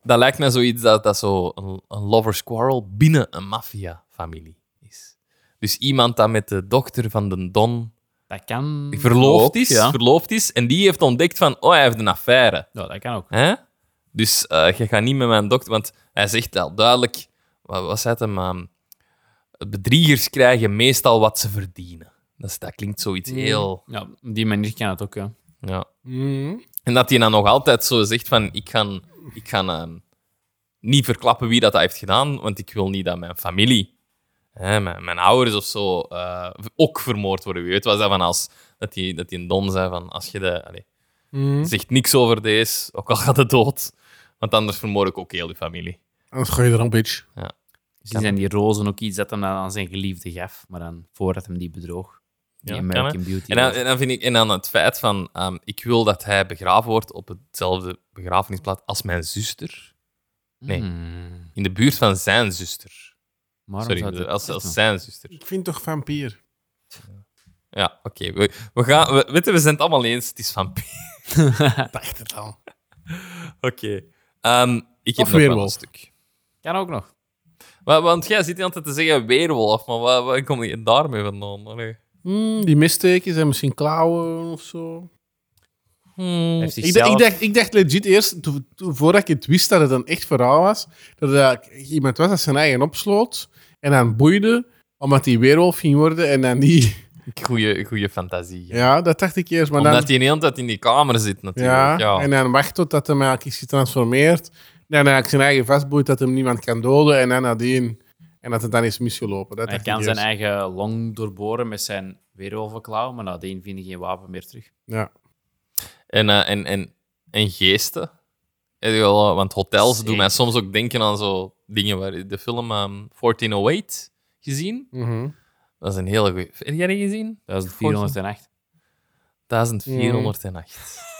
Dat lijkt mij zoiets dat dat zo een, een lovers quarrel binnen een maffia-familie is. Dus iemand dat met de dochter van de Don... Dat kan... Die verloofd, ook, is, ja. verloofd is. En die heeft ontdekt van... Oh, hij heeft een affaire. Ja, dat kan ook. Hè? Dus uh, je gaat niet met mijn dokter... Want hij zegt al duidelijk... Wat was het hem? Um, bedriegers krijgen meestal wat ze verdienen. Dus dat klinkt zoiets mm. heel... Ja, op die manier kan het ook, ja. ja. Mm. En dat hij dan nog altijd zo zegt van... Ik ga, ik ga uh, niet verklappen wie dat, dat heeft gedaan. Want ik wil niet dat mijn familie... Hè, mijn, mijn ouders of zo uh, ook vermoord worden. Weet was dat van als dat die, dat die een Don zei van als je de, allee, mm. zegt niks over deze, ook al gaat het dood, want anders vermoord ik ook heel die familie. Anders ga je er een bitch. Ja. Misschien zijn die rozen ook iets dat hem dan aan zijn geliefde gaf, maar dan voordat hem die bedroog. Die ja, American kan, Beauty. En dan, en dan vind ik en dan het feit van um, ik wil dat hij begraven wordt op hetzelfde begrafenisplaats als mijn zuster. Nee, mm. in de buurt van zijn zuster. Sorry, het als, als zijn zuster. Ik vind toch vampier. Ja, oké. Okay. We, we gaan... We, weten, we zijn het allemaal eens. Het is vampier. Ik dacht het al. Oké. Okay. Um, ik heb of nog weerwolf. Wel een stuk. Kan ook nog. Maar, want jij zit altijd te zeggen weerwolf, maar waar, waar kom je daarmee vandaan? Allee. Mm, die mistekens en misschien klauwen of zo. Hmm. Ik, dacht, ik, dacht, ik dacht legit eerst, to, to, voordat ik het wist dat het een echt verhaal was, dat het uh, iemand was dat zijn eigen opsloot en dan boeide, omdat hij weerwolf ging worden en dan die... Goeie, goeie fantasie. Ja. ja, dat dacht ik eerst. Maar omdat dan... hij de hele tijd in die kamer zit natuurlijk. Ja, ja. En dan wacht totdat hij eigenlijk is getransformeerd en dan zijn eigen vastboeit dat hem niemand kan doden en dan nadien... En dat het dan is misgelopen. Dat hij kan eerst. Zijn eigen long doorboren met zijn weerwolvenklauw, maar nadien vind je geen wapen meer terug. Ja. En, uh, en, en, en geesten. Want hotels Zeker. Doen mij soms ook denken aan zo dingen waar de film um, veertien nul acht gezien. Mm-hmm. Dat is een hele goeie. Heb jij die gezien? veertienhonderdacht veertienhonderdacht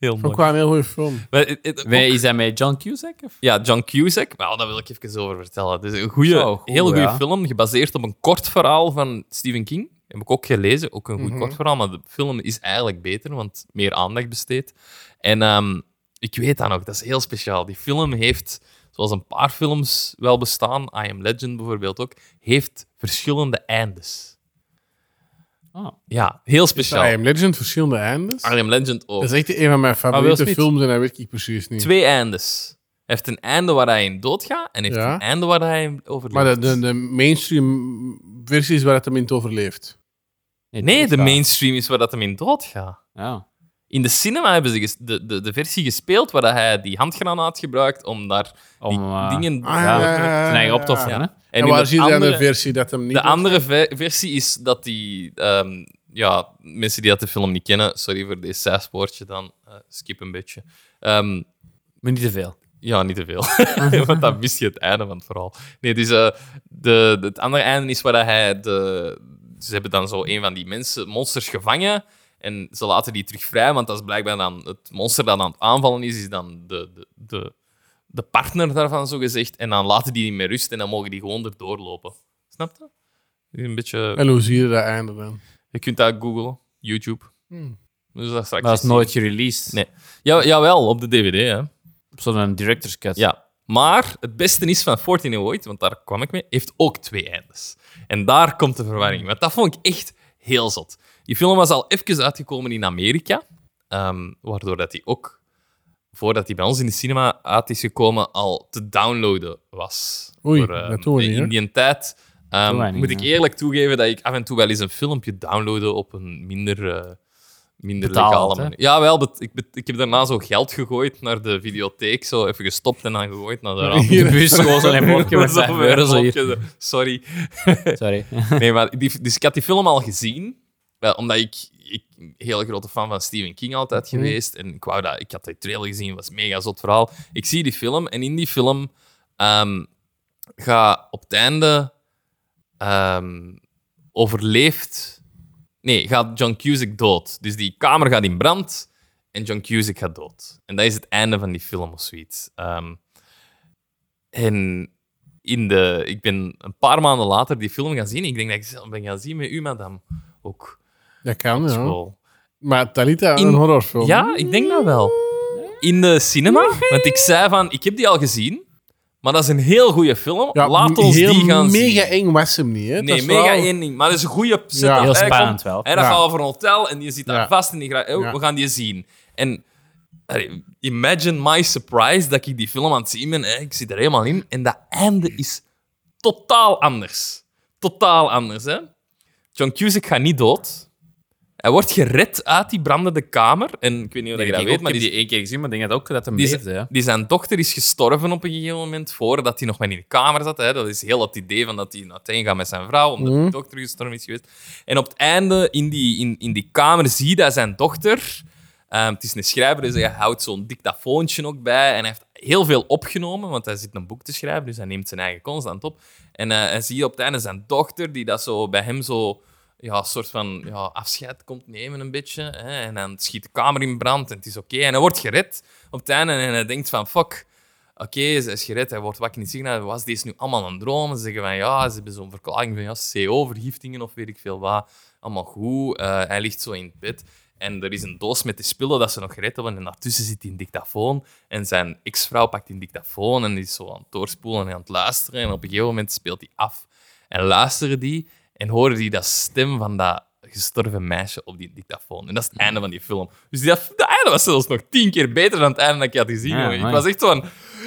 Mm. Heel mooi. Ook wel een heel goede film. Maar, het, het, ook... Is dat met John Cusack? Of? Ja, John Cusack. Nou, daar wil ik even over vertellen. Dus een goeie, Zo, goed, heel goede ja. film, gebaseerd op een kort verhaal van Stephen King. Heb ik ook gelezen, ook een goed mm-hmm. kort verhaal, maar de film is eigenlijk beter, want meer aandacht besteedt. En um, ik weet dat ook, dat is heel speciaal. Die film heeft, zoals een paar films wel bestaan, I Am Legend bijvoorbeeld ook, heeft verschillende eindes. Oh. Ja, heel speciaal. I Am Legend, verschillende eindes? I Am Legend ook. Dat is echt een van mijn favoriete films en dat weet ik precies niet. Twee eindes. heeft een einde waar hij in doodgaat en heeft ja. een einde waar hij in overleeft. Maar de, de, de mainstream versie is waar het hem in overleeft. Nee, nee de mainstream is waar dat hem in doodgaat. Ja. In de cinema hebben ze de, de, de versie gespeeld waar hij die handgranaat gebruikt om daar om, die uh, dingen ah, ja, ja, ja, ja, ja. op te offeren. Ja. En, en waar zie je dan de versie dat hem niet De andere ver- versie is dat die... Um, ja, mensen die dat de film niet kennen, sorry voor dit zijspoortje dan, uh, skip een beetje. Um, maar niet te veel. Ja, niet te veel. Want dan mis je het einde van het verhaal. Nee, dus uh, de, de, het andere einde is waar hij... De, ze hebben dan zo een van die mensen, monsters gevangen... En ze laten die terug vrij, want dat is blijkbaar dan het monster dat aan het aanvallen is, is dan de, de, de, de partner daarvan, zogezegd. En dan laten die niet meer rust en dan mogen die gewoon erdoor lopen. Snap je? Een beetje... En hoe zie je dat einde dan? Je kunt dat googlen, YouTube. Hmm. Dus dat, maar dat is nooit gereleased. Nee. Ja, jawel, op de D V D. Hè. Op zo'n director's cut. Ja. Maar het beste is van veertien oh eight, want daar kwam ik mee, heeft ook twee eindes. En daar komt de verwarring. Want dat vond ik echt heel zot. Die film was al even uitgekomen in Amerika, um, waardoor dat die ook, voordat die bij ons in de cinema uit is gekomen, al te downloaden was. Oei, Voor, um, dat doen we niet, in die tijd um, moet niet, ik eerlijk ja. toegeven dat ik af en toe wel eens een filmpje downloaden op een minder, uh, minder Betaald, legale manier. Hè? Ja, wel, bet- ik, bet- ik heb daarna zo geld gegooid naar de videotheek, zo even gestopt en dan gegooid naar de rand. De bus gewoon zo'n hemdje met vijf euro. Sorry. Sorry. Nee, maar die, dus ik had die film al gezien. Wel, omdat ik, ik een heel grote fan van Stephen King altijd mm. geweest. En ik, wou dat, ik had die trailer gezien, was een mega zot verhaal. Ik zie die film en in die film um, ga op het einde um, overleeft... Nee, gaat John Cusack dood. Dus die kamer gaat in brand en John Cusack gaat dood. En dat is het einde van die film of zoiets. Um, en in de, ik ben een paar maanden later die film gaan zien. Ik denk dat ik zelf ben gaan zien met u, madame. Ook. Dat kan, ja. Maar Talita, in, een horrorfilm. Ja, ik denk dat wel. In de cinema. Want ik zei van, ik heb die al gezien, maar dat is een heel goede film. Ja, laat ons die gaan zien. Mega eng was hem niet, hè? Nee, dat mega wel... eng. Maar dat is een goede set. Ja, heel spannend wel. En dan ja. gaan we voor een hotel en je zit daar ja. vast en die gra- oh, ja. we gaan die zien. En imagine my surprise dat ik die film aan het zien ben. Hè? Ik zit er helemaal in. En dat einde is totaal anders. Totaal anders, hè? John Cusack gaat niet dood. Hij wordt gered uit die brandende kamer. En ik weet niet of je dat weet, maar die is één keer gezien, maar ik denk dat ook dat hem leefde. Ja. Die zijn dochter is gestorven op een gegeven moment, voordat hij nog maar in de kamer zat. Hè. Dat is heel het idee van dat hij naar het heen gaat met zijn vrouw, omdat mm. de dochter gestorven is geweest. En op het einde, in die, in, in die kamer, zie je dat zijn dochter... Um, het is een schrijver, dus hij houdt zo'n dictafoontje ook bij. En hij heeft heel veel opgenomen, want hij zit een boek te schrijven, dus hij neemt zijn eigen constant op. En, uh, en zie je op het einde zijn dochter, die dat zo bij hem zo... Ja, een soort van ja, afscheid komt nemen een beetje. Hè? En dan schiet de kamer in brand en het is oké. Okay. En hij wordt gered op het einde en hij denkt van... Fuck, oké, okay, ze is gered. Hij wordt wakker in het ziekenhuis. Was deze nu allemaal een droom? Ze zeggen van ja, ze hebben zo'n verklaring van ja, C O-vergiftingen of weet ik veel wat. Allemaal goed. Uh, hij ligt zo in bed. En er is een doos met de spullen dat ze nog gered hebben. En daartussen zit hij in dictafoon. En zijn ex-vrouw pakt in dictafoon en die is zo aan het doorspoelen en aan het luisteren. En op een gegeven moment speelt hij af. En luisteren die... En hoorde die dat stem van dat gestorven meisje op die dictafoon. En dat is het einde van die film. Dus dat, dat einde was zelfs nog tien keer beter dan het einde dat ik had gezien. Ja, ik was echt zo van...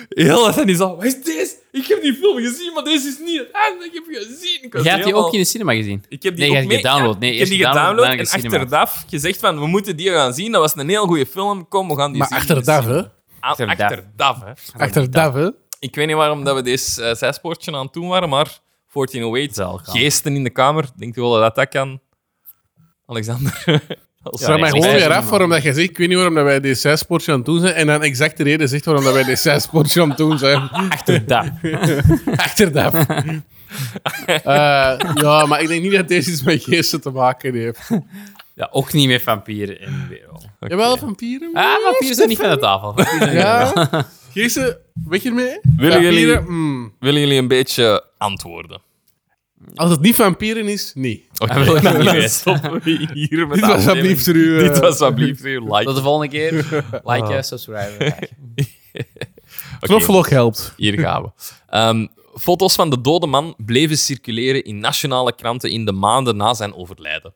Heel dat en die zo... Wat is dit? Ik heb die film gezien, maar deze is niet het einde dat ik heb gezien. Ik Jij helemaal... hebt die ook in de cinema gezien? Ik heb die nee, ook mee... gedownload. Nee, ik heb die gedownload en achteraf gezegd van... We moeten die gaan zien. Dat was een heel goede film. Kom, we gaan die maar zien. Maar achterdaf, hè? Achterdaf, hè? Achterdaf, hè? Ik weet niet waarom dat we deze uh, zijspoortje aan het doen waren, maar... veertien oh eight, geesten in de kamer. Denkt u wel dat dat kan? Alexander? Vraag ja, mij gewoon weer af waarom dat je zegt, ik weet niet waarom dat wij deze zijspoortje aan het doen zijn, en dan exact de reden zegt waarom dat wij deze zijspoortje aan het doen zijn. Achterdaf. Achterdaf. uh, ja, maar ik denk niet dat deze iets met geesten te maken heeft. Ja, ook niet met vampieren in de wereld. Okay. Jawel, vampieren. Ah, vampieren zijn niet van de tafel. Ja. Geesten, weg ermee. Willen jullie, mm. willen jullie een beetje antwoorden? Als het niet vampieren is, nee. Oké, okay, okay, nou, dan stoppen we hier met dit was alsjeblieft voor u. Dit was alsjeblieft voor u. Like. Tot de volgende keer. Like, oh. uh, subscribe. Like. Okay, vlog helpt. Hier gaan we. Um, foto's van de dode man bleven circuleren in nationale kranten in de maanden na zijn overlijden.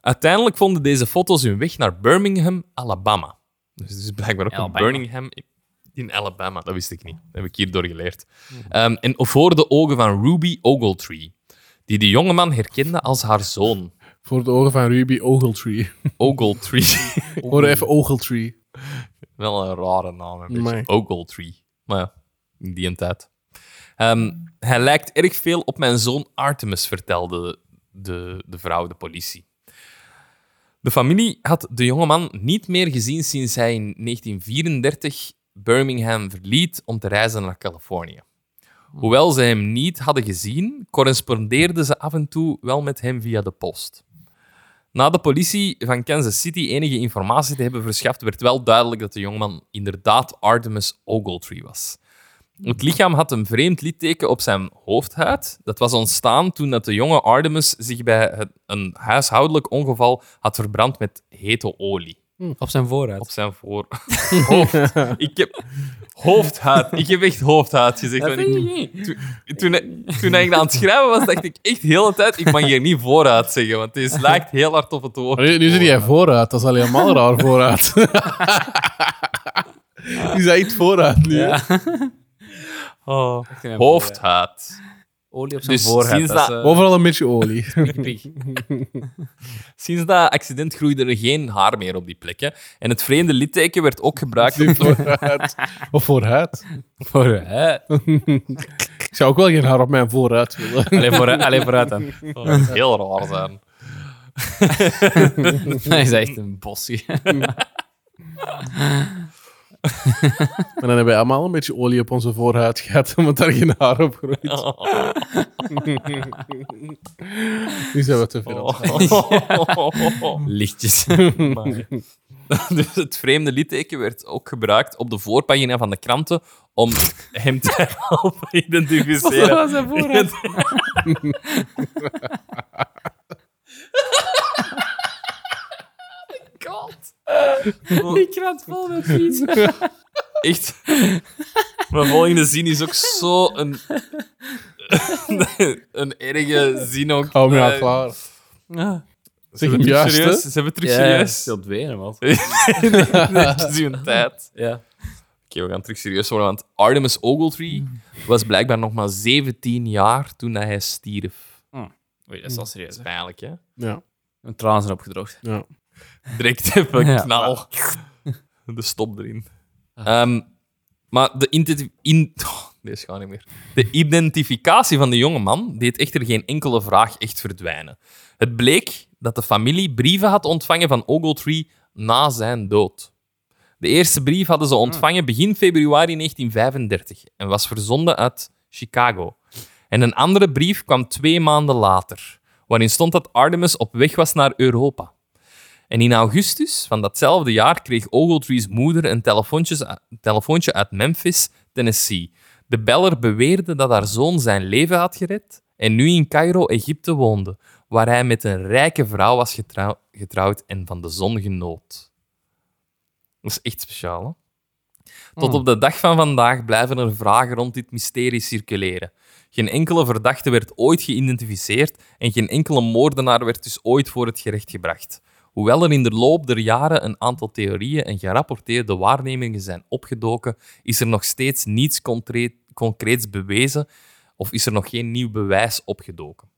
Uiteindelijk vonden deze foto's hun weg naar Birmingham, Alabama. Dus het is blijkbaar ook Alabama. Een Birmingham... in Alabama. Dat wist ik niet. Dat heb ik hierdoor geleerd. Um, en voor de ogen van Ruby Ogletree, die de jongeman herkende als haar zoon. Voor de ogen van Ruby Ogletree. Ogletree. Hoor even Ogletree. Wel een rare naam, een beetje. Nee. Ogletree. Maar ja, in die tijd. Um, hij lijkt erg veel op mijn zoon Artemis, vertelde de, de vrouw de politie. De familie had de jongeman niet meer gezien sinds hij in negentien vierendertig Birmingham verliet om te reizen naar Californië. Hoewel ze hem niet hadden gezien, correspondeerden ze af en toe wel met hem via de post. Na de politie van Kansas City enige informatie te hebben verschaft, werd wel duidelijk dat de jongeman inderdaad Artemis Ogletree was. Het lichaam had een vreemd litteken op zijn hoofdhuid. Dat was ontstaan toen de jonge Artemis zich bij een huishoudelijk ongeval had verbrand met hete olie. Hm, op zijn voorhuid. Op zijn voor... hoofd. Ik heb... Hoofdhuid. Ik heb echt hoofdhuid gezegd. Dat vind ik niet. Toen, toen, toen ik aan het schrijven was, dacht ik echt de hele tijd... Ik mag hier niet vooruit zeggen, want het lijkt heel hard op het woord. Nu, nu zit jij vooruit. Dat is alleen maar raar vooruit. Die zei echt vooruit nu. Ja. Oh, hoofdhuid. Olie op zijn dus voorhuid. Dat, uh... Overal een beetje olie. Sinds dat accident groeide er geen haar meer op die plekken. En het vreemde litteken werd ook gebruikt... Op... Voorhuid. Of voorhuid. Voorhuid. Ik zou ook wel geen haar op mijn voorhuid willen. Allee, vooruit, allee, vooruit dan. Oh, dat zou heel raar zijn. Hij is echt een bossie. En dan hebben we allemaal een beetje olie op onze voorhuid gehad, omdat daar geen haar op groeit. Oh. Nu zijn we te veel. Oh. Lichtjes. Maar. Dus het vreemde litteken werd ook gebruikt op de voorpagina van de kranten om hem te helpen identificeren. Dat was zijn voorhuid. God. Die krant vol met fiets. Echt. Mijn volgende zin is ook zo een... een erge zin ook. Hou me nou klaar. Ja. Zeg het juist, hè? Ze hebben terug serieus. Ja, dat wenen, man. Nee, dat is hun tijd. Ja. Oké, okay, we gaan terug serieus worden, want Artemis Ogletree was blijkbaar nog maar zeventien jaar toen hij stierf. Mm. Oei, dat is wel serieus. Dat is pijnlijk, hè? Ja. Een traan erop gedroogd. Ja. Direct even ja. knal. De stop erin. Um, maar de, inti- in- oh, deze gaat niet meer. De identificatie van de jongeman deed echter geen enkele vraag echt verdwijnen. Het bleek dat de familie brieven had ontvangen van Ogletree na zijn dood. De eerste brief hadden ze ontvangen begin februari negentien vijfendertig en was verzonden uit Chicago. En een andere brief kwam twee maanden later, waarin stond dat Artemis op weg was naar Europa. En in augustus van datzelfde jaar kreeg Ogletree's moeder een telefoontje uit Memphis, Tennessee. De beller beweerde dat haar zoon zijn leven had gered en nu in Cairo, Egypte woonde, waar hij met een rijke vrouw was getrouw- getrouwd en van de zon genoot. Dat is echt speciaal, hè? Tot op de dag van vandaag blijven er vragen rond dit mysterie circuleren. Geen enkele verdachte werd ooit geïdentificeerd en geen enkele moordenaar werd dus ooit voor het gerecht gebracht. Hoewel er in de loop der jaren een aantal theorieën en gerapporteerde waarnemingen zijn opgedoken, is er nog steeds niets concreet, concreets bewezen of is er nog geen nieuw bewijs opgedoken.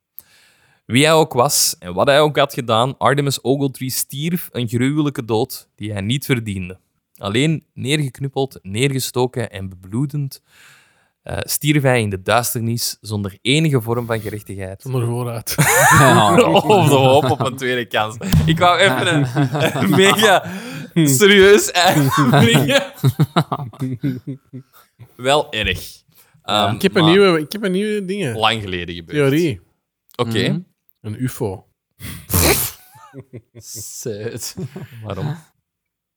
Wie hij ook was en wat hij ook had gedaan, Artemis Ogletree stierf een gruwelijke dood die hij niet verdiende. Alleen neergeknuppeld, neergestoken en bebloedend uh, stierf hij in de duisternis zonder enige vorm van gerechtigheid. Zonder vooruit. Ja. Of de hoop op een tweede kans. Ik wou even een, een mega serieus eind brengen. Wel erg. Um, ja, ik, heb een nieuwe, ik heb een nieuwe dingen. Lang geleden gebeurd. Theorie. Oké. Okay. Mm-hmm. Een U F O. Zet. Waarom? Ik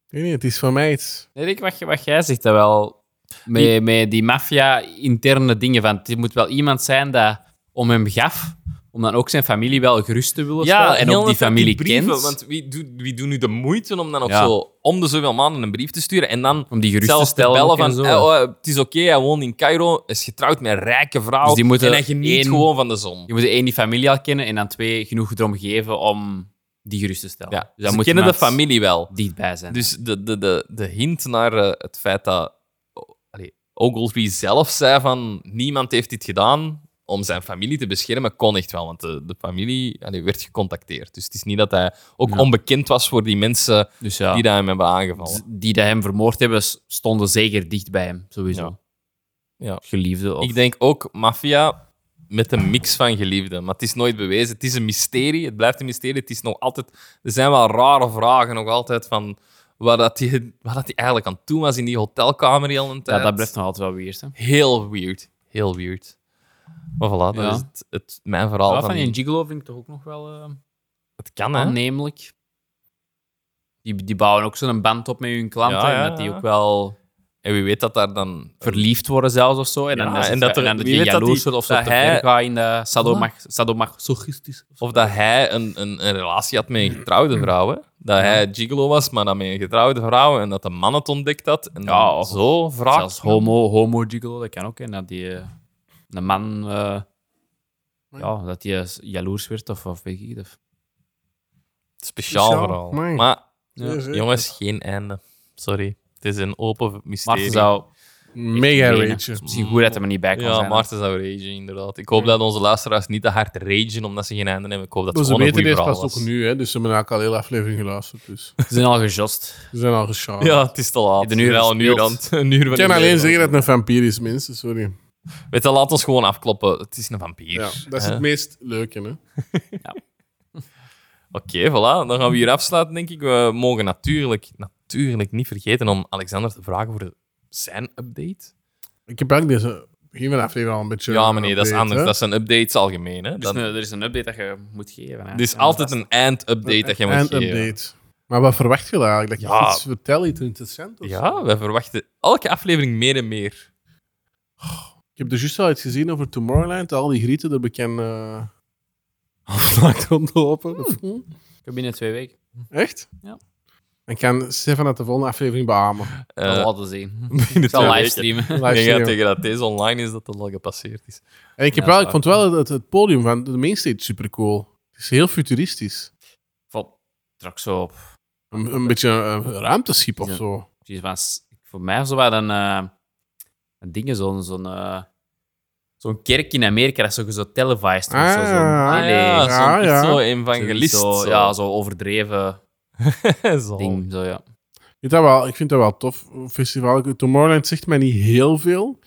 weet niet, het is voor mij iets. Nee, ik wacht, wacht, jij zegt dat wel. Met die, met die maffia-interne dingen. Van, het moet wel iemand zijn dat om hem gaf, om dan ook zijn familie wel gerust te willen stellen. Ja, en ook die familie brieven, kent. Want wie doet, wie doet nu de moeite om dan op ja. zo om de zoveel maanden een brief te sturen en dan om die gerust zelfs te, stellen te bellen van zo. Eh, oh, het is oké, okay, hij woont in Cairo, is getrouwd met een rijke vrouw dus die moeten en hij geniet één, gewoon van de zon. Je moet één die familie al kennen en dan twee genoeg erom geven om... die gerust te stellen. Ja, dus dan ze moet kennen de familie wel. Dichtbij zijn. Dus de, de, de, de hint naar uh, het feit dat Ogletree zelf zei van niemand heeft dit gedaan om zijn familie te beschermen, kon echt wel. Want de, de familie allee, werd gecontacteerd. Dus het is niet dat hij ook ja. onbekend was voor die mensen dus ja, die dat hem hebben aangevallen. Die dat hem vermoord hebben, stonden zeker dicht bij hem, sowieso. Ja. Ja. Geliefde. Of... Ik denk ook maffia met een mix van geliefden. Maar het is nooit bewezen. Het is een mysterie. Het blijft een mysterie. Het is nog altijd... Er zijn wel rare vragen nog altijd van... Wat dat hij eigenlijk aan het doen was in die hotelkamer heel een tijd. Ja, dat blijft nog altijd wel weird. Hè? Heel weird. Heel weird. Maar voilà, dat ja. is het, het, mijn verhaal. Ja, van die gigolo vind ik toch ook nog wel... Uh, het kan, hè? Aannemelijk. Die, die bouwen ook zo'n band op met hun klanten. Ja, ja, en dat die ook wel... En wie weet dat daar dan... Verliefd worden zelfs of zo. En, ja, dan en dat, er, en dat die jaloers wordt of zo. Dat te hij... gaat in de sadomasochistisch. Of, of dat hij een, een, een relatie had met een getrouwde vrouw. Hè? Dat ja. hij gigolo was, maar dan met een getrouwde vrouw. En dat de man het ontdekt had. En ja, of zo vraagt. Zelfs homo, homo gigolo, dat kan ook. En dat die... Een man... Uh, ja, dat hij jaloers werd of, of weet ik of... Speciaal vooral. Amai. Maar, ja, ja, jongens, geen einde. Sorry. Het is een open mysterie. Maarten zou... Mega ragen. Misschien goed dat hij er niet bij kan ja, zijn. Ja, Maarten zou ragen, inderdaad. Ik hoop ja. dat onze luisteraars niet te hard ragen, omdat ze geen einde hebben. Ik hoop dat het gewoon een goede verhaal was. Ze weten dit pas ook nu, hè? Dus ze hebben eigenlijk al heel aflevering geluisterd. Dus. Ze zijn al gejost. Ze zijn al geschaald. Ja, het is te laat. Een uur al een uur aan een uur. Ik kan alleen zeggen dat het een vampier is, mensen. Sorry. Weet je, laat ons gewoon afkloppen. Het is een vampier. Ja, dat is het uh. meest leuke, hè? Ja. Oké, okay, voilà. Dan gaan we hier afsluiten, denk ik. We mogen natuurlijk... Natuurlijk niet vergeten om Alexander te vragen voor zijn update. Ik heb eigenlijk deze begin van de aflevering al een beetje... Ja, maar nee, dat is anders. Hè? Dat zijn updates algemeen. Hè? Dat... Dus een, er is een update dat je moet geven. Hè? Er is en altijd een eind-update dat je moet geven. Update. Maar wat verwacht je eigenlijk? Dat je ja. iets vertelt, iets interessants? Ja, wij verwachten elke aflevering meer en meer. Oh, ik heb er juist al iets gezien over Tomorrowland. Al die grieten er bekend uh, afmaakt rondlopen. Hm. Ik heb binnen twee weken. Echt? Ja. Ik kan Stefan uit de volgende aflevering beamen. Uh, dat laten zien. Ik zal livestreamen. Ik denk tegen dat deze online is, dat dat al gepasseerd is. En ik, heb ja, wel, ik vond wel het, het podium van de mainstage supercool. Het is heel futuristisch. Valt straks zo op. Een, een beetje een ruimteschip of zo. Precies, voor mij was het een, een ding, zo'n... zo'n uh... Zo'n kerk in Amerika, dat is zo televised. Ah, zo, zo'n, ja, nee, ja, zo'n, ja, ja. Zo evangelist. Zo, zo. Ja, zo overdreven... zo. Ding, zo, ja. Ik vind dat wel, ik vind dat wel tof. Festival Tomorrowland zegt mij niet heel veel.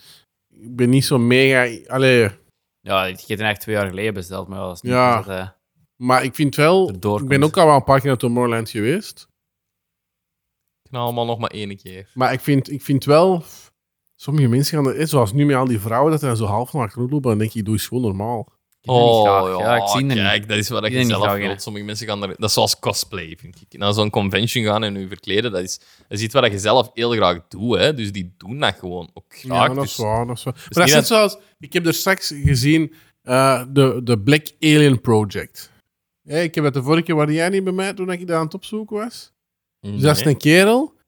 Ik ben niet zo mega... Allee. Ja, ik heb het eigenlijk twee jaar geleden besteld. Maar dat is niet ja. dat, uh, maar ik vind wel... Ik ben ook al wel een paar keer naar Tomorrowland geweest. Ik nou allemaal nog maar één keer. Maar ik vind, ik vind wel... Sommige mensen gaan er... Zoals nu met al die vrouwen, dat er zo half naar rondlopen. En denk ik, doe eens gewoon normaal. Ik oh, graag. Ja, ik zie kijk, dat is wat ik, ik zelf wil. Sommige mensen gaan er... Dat is zoals cosplay, vind ik. Naar zo'n convention gaan en je verkleden, dat is, dat is iets wat je zelf heel graag doet. Hè? Dus die doen dat gewoon ook graag. Ja, dat is dus, waar. Dat is waar. Dus maar dat is net zoals... Ik heb er straks gezien uh, de, de Black Alien Project. Ja, ik heb het de vorige keer... Waar jij niet bij mij toen ik daar aan het opzoeken was? Nee. Dus dat is een kerel...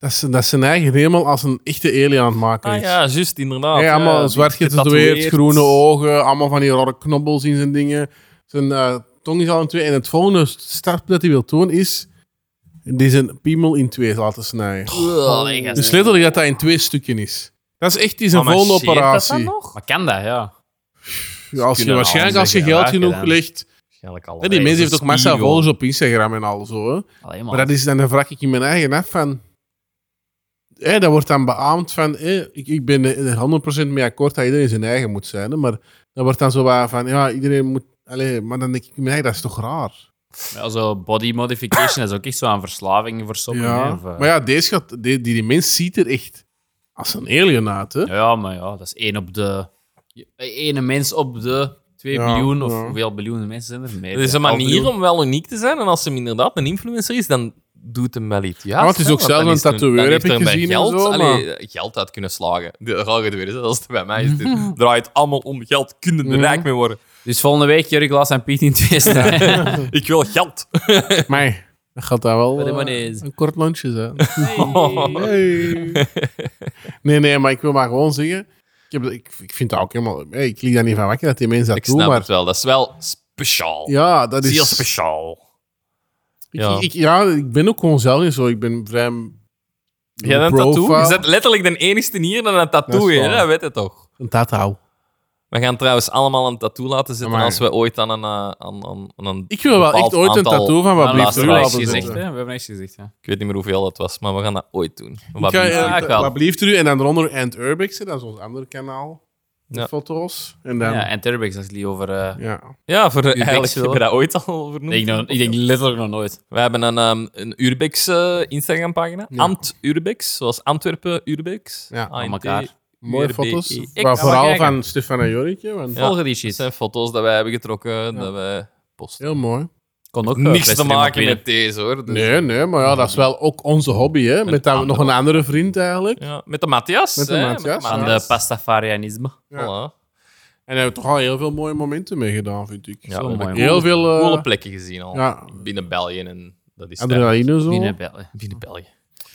Dat ze, dat zijn eigen helemaal als een echte alien aan het maken is. Ah ja, juist, inderdaad. Ja, allemaal ja, zwart getatoeëerd, groene ogen, allemaal van die rare knobbels in zijn dingen. Zijn uh, tong is al in twee. En het volgende stap dat hij wil doen is... Die zijn piemel in twee laten snijden. Oh, nee, dus letterlijk dat dat in twee stukken is. Dat is echt die zijn oh, volgende operatie. Dat dat maar kan dat, ja. ja als je, waarschijnlijk als je geld genoeg legt... Ja, die mensen heeft ook massa volgers op Instagram en al zo. Hè. Allee, maar dat is dan, dan vraag ik in mijn eigen af van... Hey, dat wordt dan beaamd van... Hey, ik, ik ben er honderd procent mee akkoord dat iedereen zijn eigen moet zijn. Hè, maar dat wordt dan zo van... Ja, iedereen moet... Allez, maar dan denk ik... Nee, dat is toch raar? Ja, zo body modification is ook echt zo aan verslaving voor sommigen. Ja. Of, uh... Maar ja, deze gaat, die, die mens ziet er echt als een alien uit. Hè? Ja, maar ja, dat is één op de... Ene mens op de... Twee biljoen ja, of ja. hoeveel biljoenen mensen zijn er? Meer, dat is een manier om wel uniek te zijn. En als hem inderdaad een influencer is, dan... Doet hem wel iets. Ja, maar het is ook zelf een tatoeur, heb ik gezien. Geld, en zo, maar... allee, geld uit kunnen slagen. Dat gaat het weer eens. Als het bij mij is, dit draait allemaal om geld. Kunnen er mm-hmm. rijk mee worden. Dus volgende week Jurk Laas en Piet in twisten. Ik wil geld. Maar dat gaat daar wel uh, een kort lunchje zijn. Hey. Hey. Nee, nee, maar ik wil maar gewoon zeggen. Ik, heb, ik, ik vind dat ook helemaal... Hey, ik lieg daar niet van wakker dat die mensen dat ik doen. Ik snap maar... het wel. Dat is wel speciaal. Ja, dat is... Heel speciaal. Ik, ja. Ik, ja, ik ben ook gewoon zelf zo. Ik ben vrij Jij een tattoo? Je bent letterlijk de enigste hier dan een tattoo. Dat, dat weet je toch? Een tattoo. We gaan trouwens allemaal een tattoo laten zitten Amai. als we ooit aan een, aan, aan, aan een Ik wil wel echt ooit een tattoo van wat blieft Ruby laten zitten. We hebben niks gezegd, ja. Ik weet niet meer hoeveel dat was, maar we gaan dat ooit doen. Wat ja, blieft Ruby en dan eronder Ant Urbex, dat is ons andere kanaal. De ja. foto's. En dan... Ja, Ant Urbex, dat is die over... Uh... Ja. ja, voor Urbex, eigenlijk hebben we dat ooit al vernoemd. Ik, no- ik denk letterlijk nog nooit. We hebben een, um, een Urbex uh, Instagram-pagina. Ja. Ant Urbex, zoals Antwerpen Urbex. Ja, aan elkaar. Mooie foto's, maar vooral van Stefan en Jorritje. Want... Ja, volgen die shit. Dat zijn foto's dat wij hebben getrokken, ja. dat wij posten. Heel mooi. Kon ook niks te maken met deze, hoor. Dus... Nee, nee, maar ja, dat is wel ook onze hobby, hè. Met, met dat, nog een andere vriend, eigenlijk. Ja. Met de Matthias. Met de Matthias. Aan de pastafarianisme. Ja. Voilà. En daar hebben we toch al heel veel mooie momenten mee gedaan, vind ik. Ja, zo, mooi, heel veel... Uh... Coole plekken gezien al. Ja. Binnen België en... Dat is Adrenaline zo. Binnen België. Binnen België.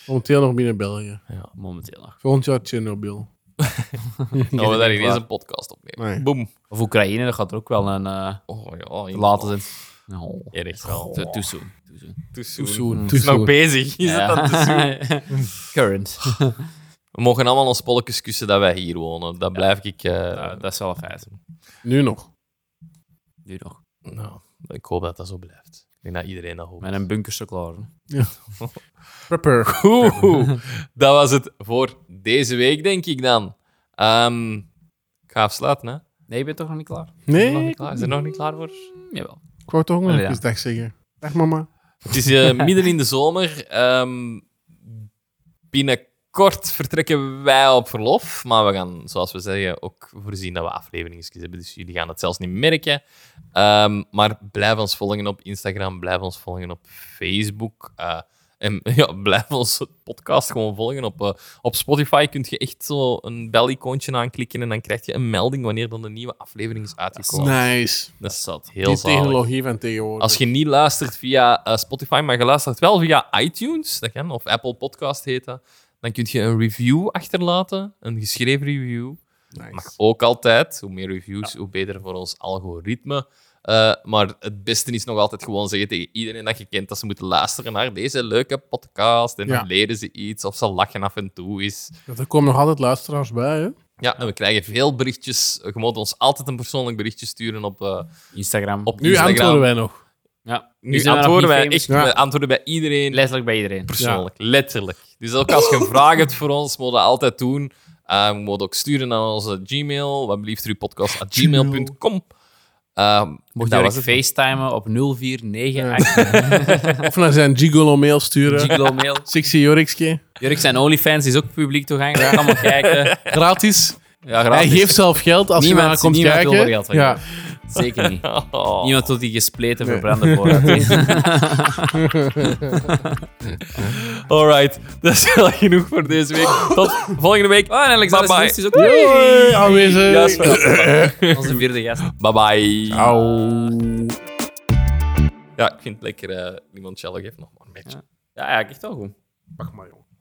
Momenteel nog binnen België. Ja, momenteel nog. Volgend jaar Tjernobyl. Nou, we daar ineens een podcast opnemen. Nee. Boom. Of Oekraïne, dat gaat er ook wel een uh, oh, ja, later zijn. Oh. Erg wel. Oh. Too soon. Too soon. Too soon. Too soon. Too soon. Nog bezig. Is ja. dat dan too soon? Current. We mogen allemaal ons polletjes kussen dat wij hier wonen. Dat blijf ja. ik... Uh, ja, dat is wel een feit. Nu nog. Nu nog. Nou, ik hoop dat dat zo blijft. Ik denk dat iedereen dat hoopt. Met een bunkertje klaar. Ja. Prepper. Dat was het voor deze week, denk ik dan. Um, ik ga afsluiten, hè? Nee, je bent toch nog niet klaar? Nee. Nog niet klaar? Is er nog niet klaar voor? Jawel. Ik wou toch nog eens ja. dag zeggen. Dag, mama. Het is uh, midden in de zomer. Um, binnenkort vertrekken wij op verlof. Maar we gaan, zoals we zeggen, ook voorzien dat we afleveringen hebben. Dus jullie gaan het zelfs niet merken. Um, maar blijf ons volgen op Instagram. Blijf ons volgen op Facebook. Uh, En ja, blijf onze podcast gewoon volgen. Op, uh, op Spotify kun je echt zo een bel-icoontje aanklikken en dan krijg je een melding wanneer dan de nieuwe aflevering is uitgekomen. Nice. Dat is zat. Heel Die zalig. Technologie van tegenwoordig. Als je niet luistert via uh, Spotify, maar je luistert wel via iTunes, dat kan, of Apple Podcast heet dat, dan kun je een review achterlaten, een geschreven review. Nice. Mag ook altijd. Hoe meer reviews, ja. hoe beter voor ons algoritme. Uh, maar het beste is nog altijd gewoon zeggen tegen iedereen dat je kent dat ze moeten luisteren naar deze leuke podcast en ja. dan leren ze iets of ze lachen af en toe is. Ja, er komen nog altijd luisteraars bij, hè? Ja, en we krijgen veel berichtjes. Je moet ons altijd een persoonlijk berichtje sturen op uh, Instagram. Op nu Instagram. antwoorden wij nog. Ja, nu, nu antwoorden wij echt, ja. we antwoorden bij iedereen. Letterlijk bij iedereen. Persoonlijk, ja. letterlijk. Dus ook als je een vraag hebt voor ons, moet je dat altijd doen. Uh, je moet ook sturen naar onze Gmail, wat blieft u podcast at gmail punt com. Uh, Mocht je ook facetimen op nul vier negen acht. Of naar zijn gigolo-mail sturen. Gigolo-mail. Sexy Jorikske. Jorikske zijn OnlyFans, is ook publiek toegankelijk. Ga allemaal kijken. Gratis. Ja, gratis. Hij geeft zelf geld als niemand, je naar komt kijken. Niemand wil er geld van ja. Zeker niet. Oh. Niemand tot die gespleten nee. verbranden voorraad. Alright, dat is wel genoeg voor deze week. Tot volgende week. Oh, en Alexander Smith is ook weer aanwezig. Onze vierde gast. Bye bye. Ciao. Ja, ik vind het lekker. Uh, limoncello geeft nog maar een beetje. Ja, ja, ja, echt wel goed. Wacht maar, jongen.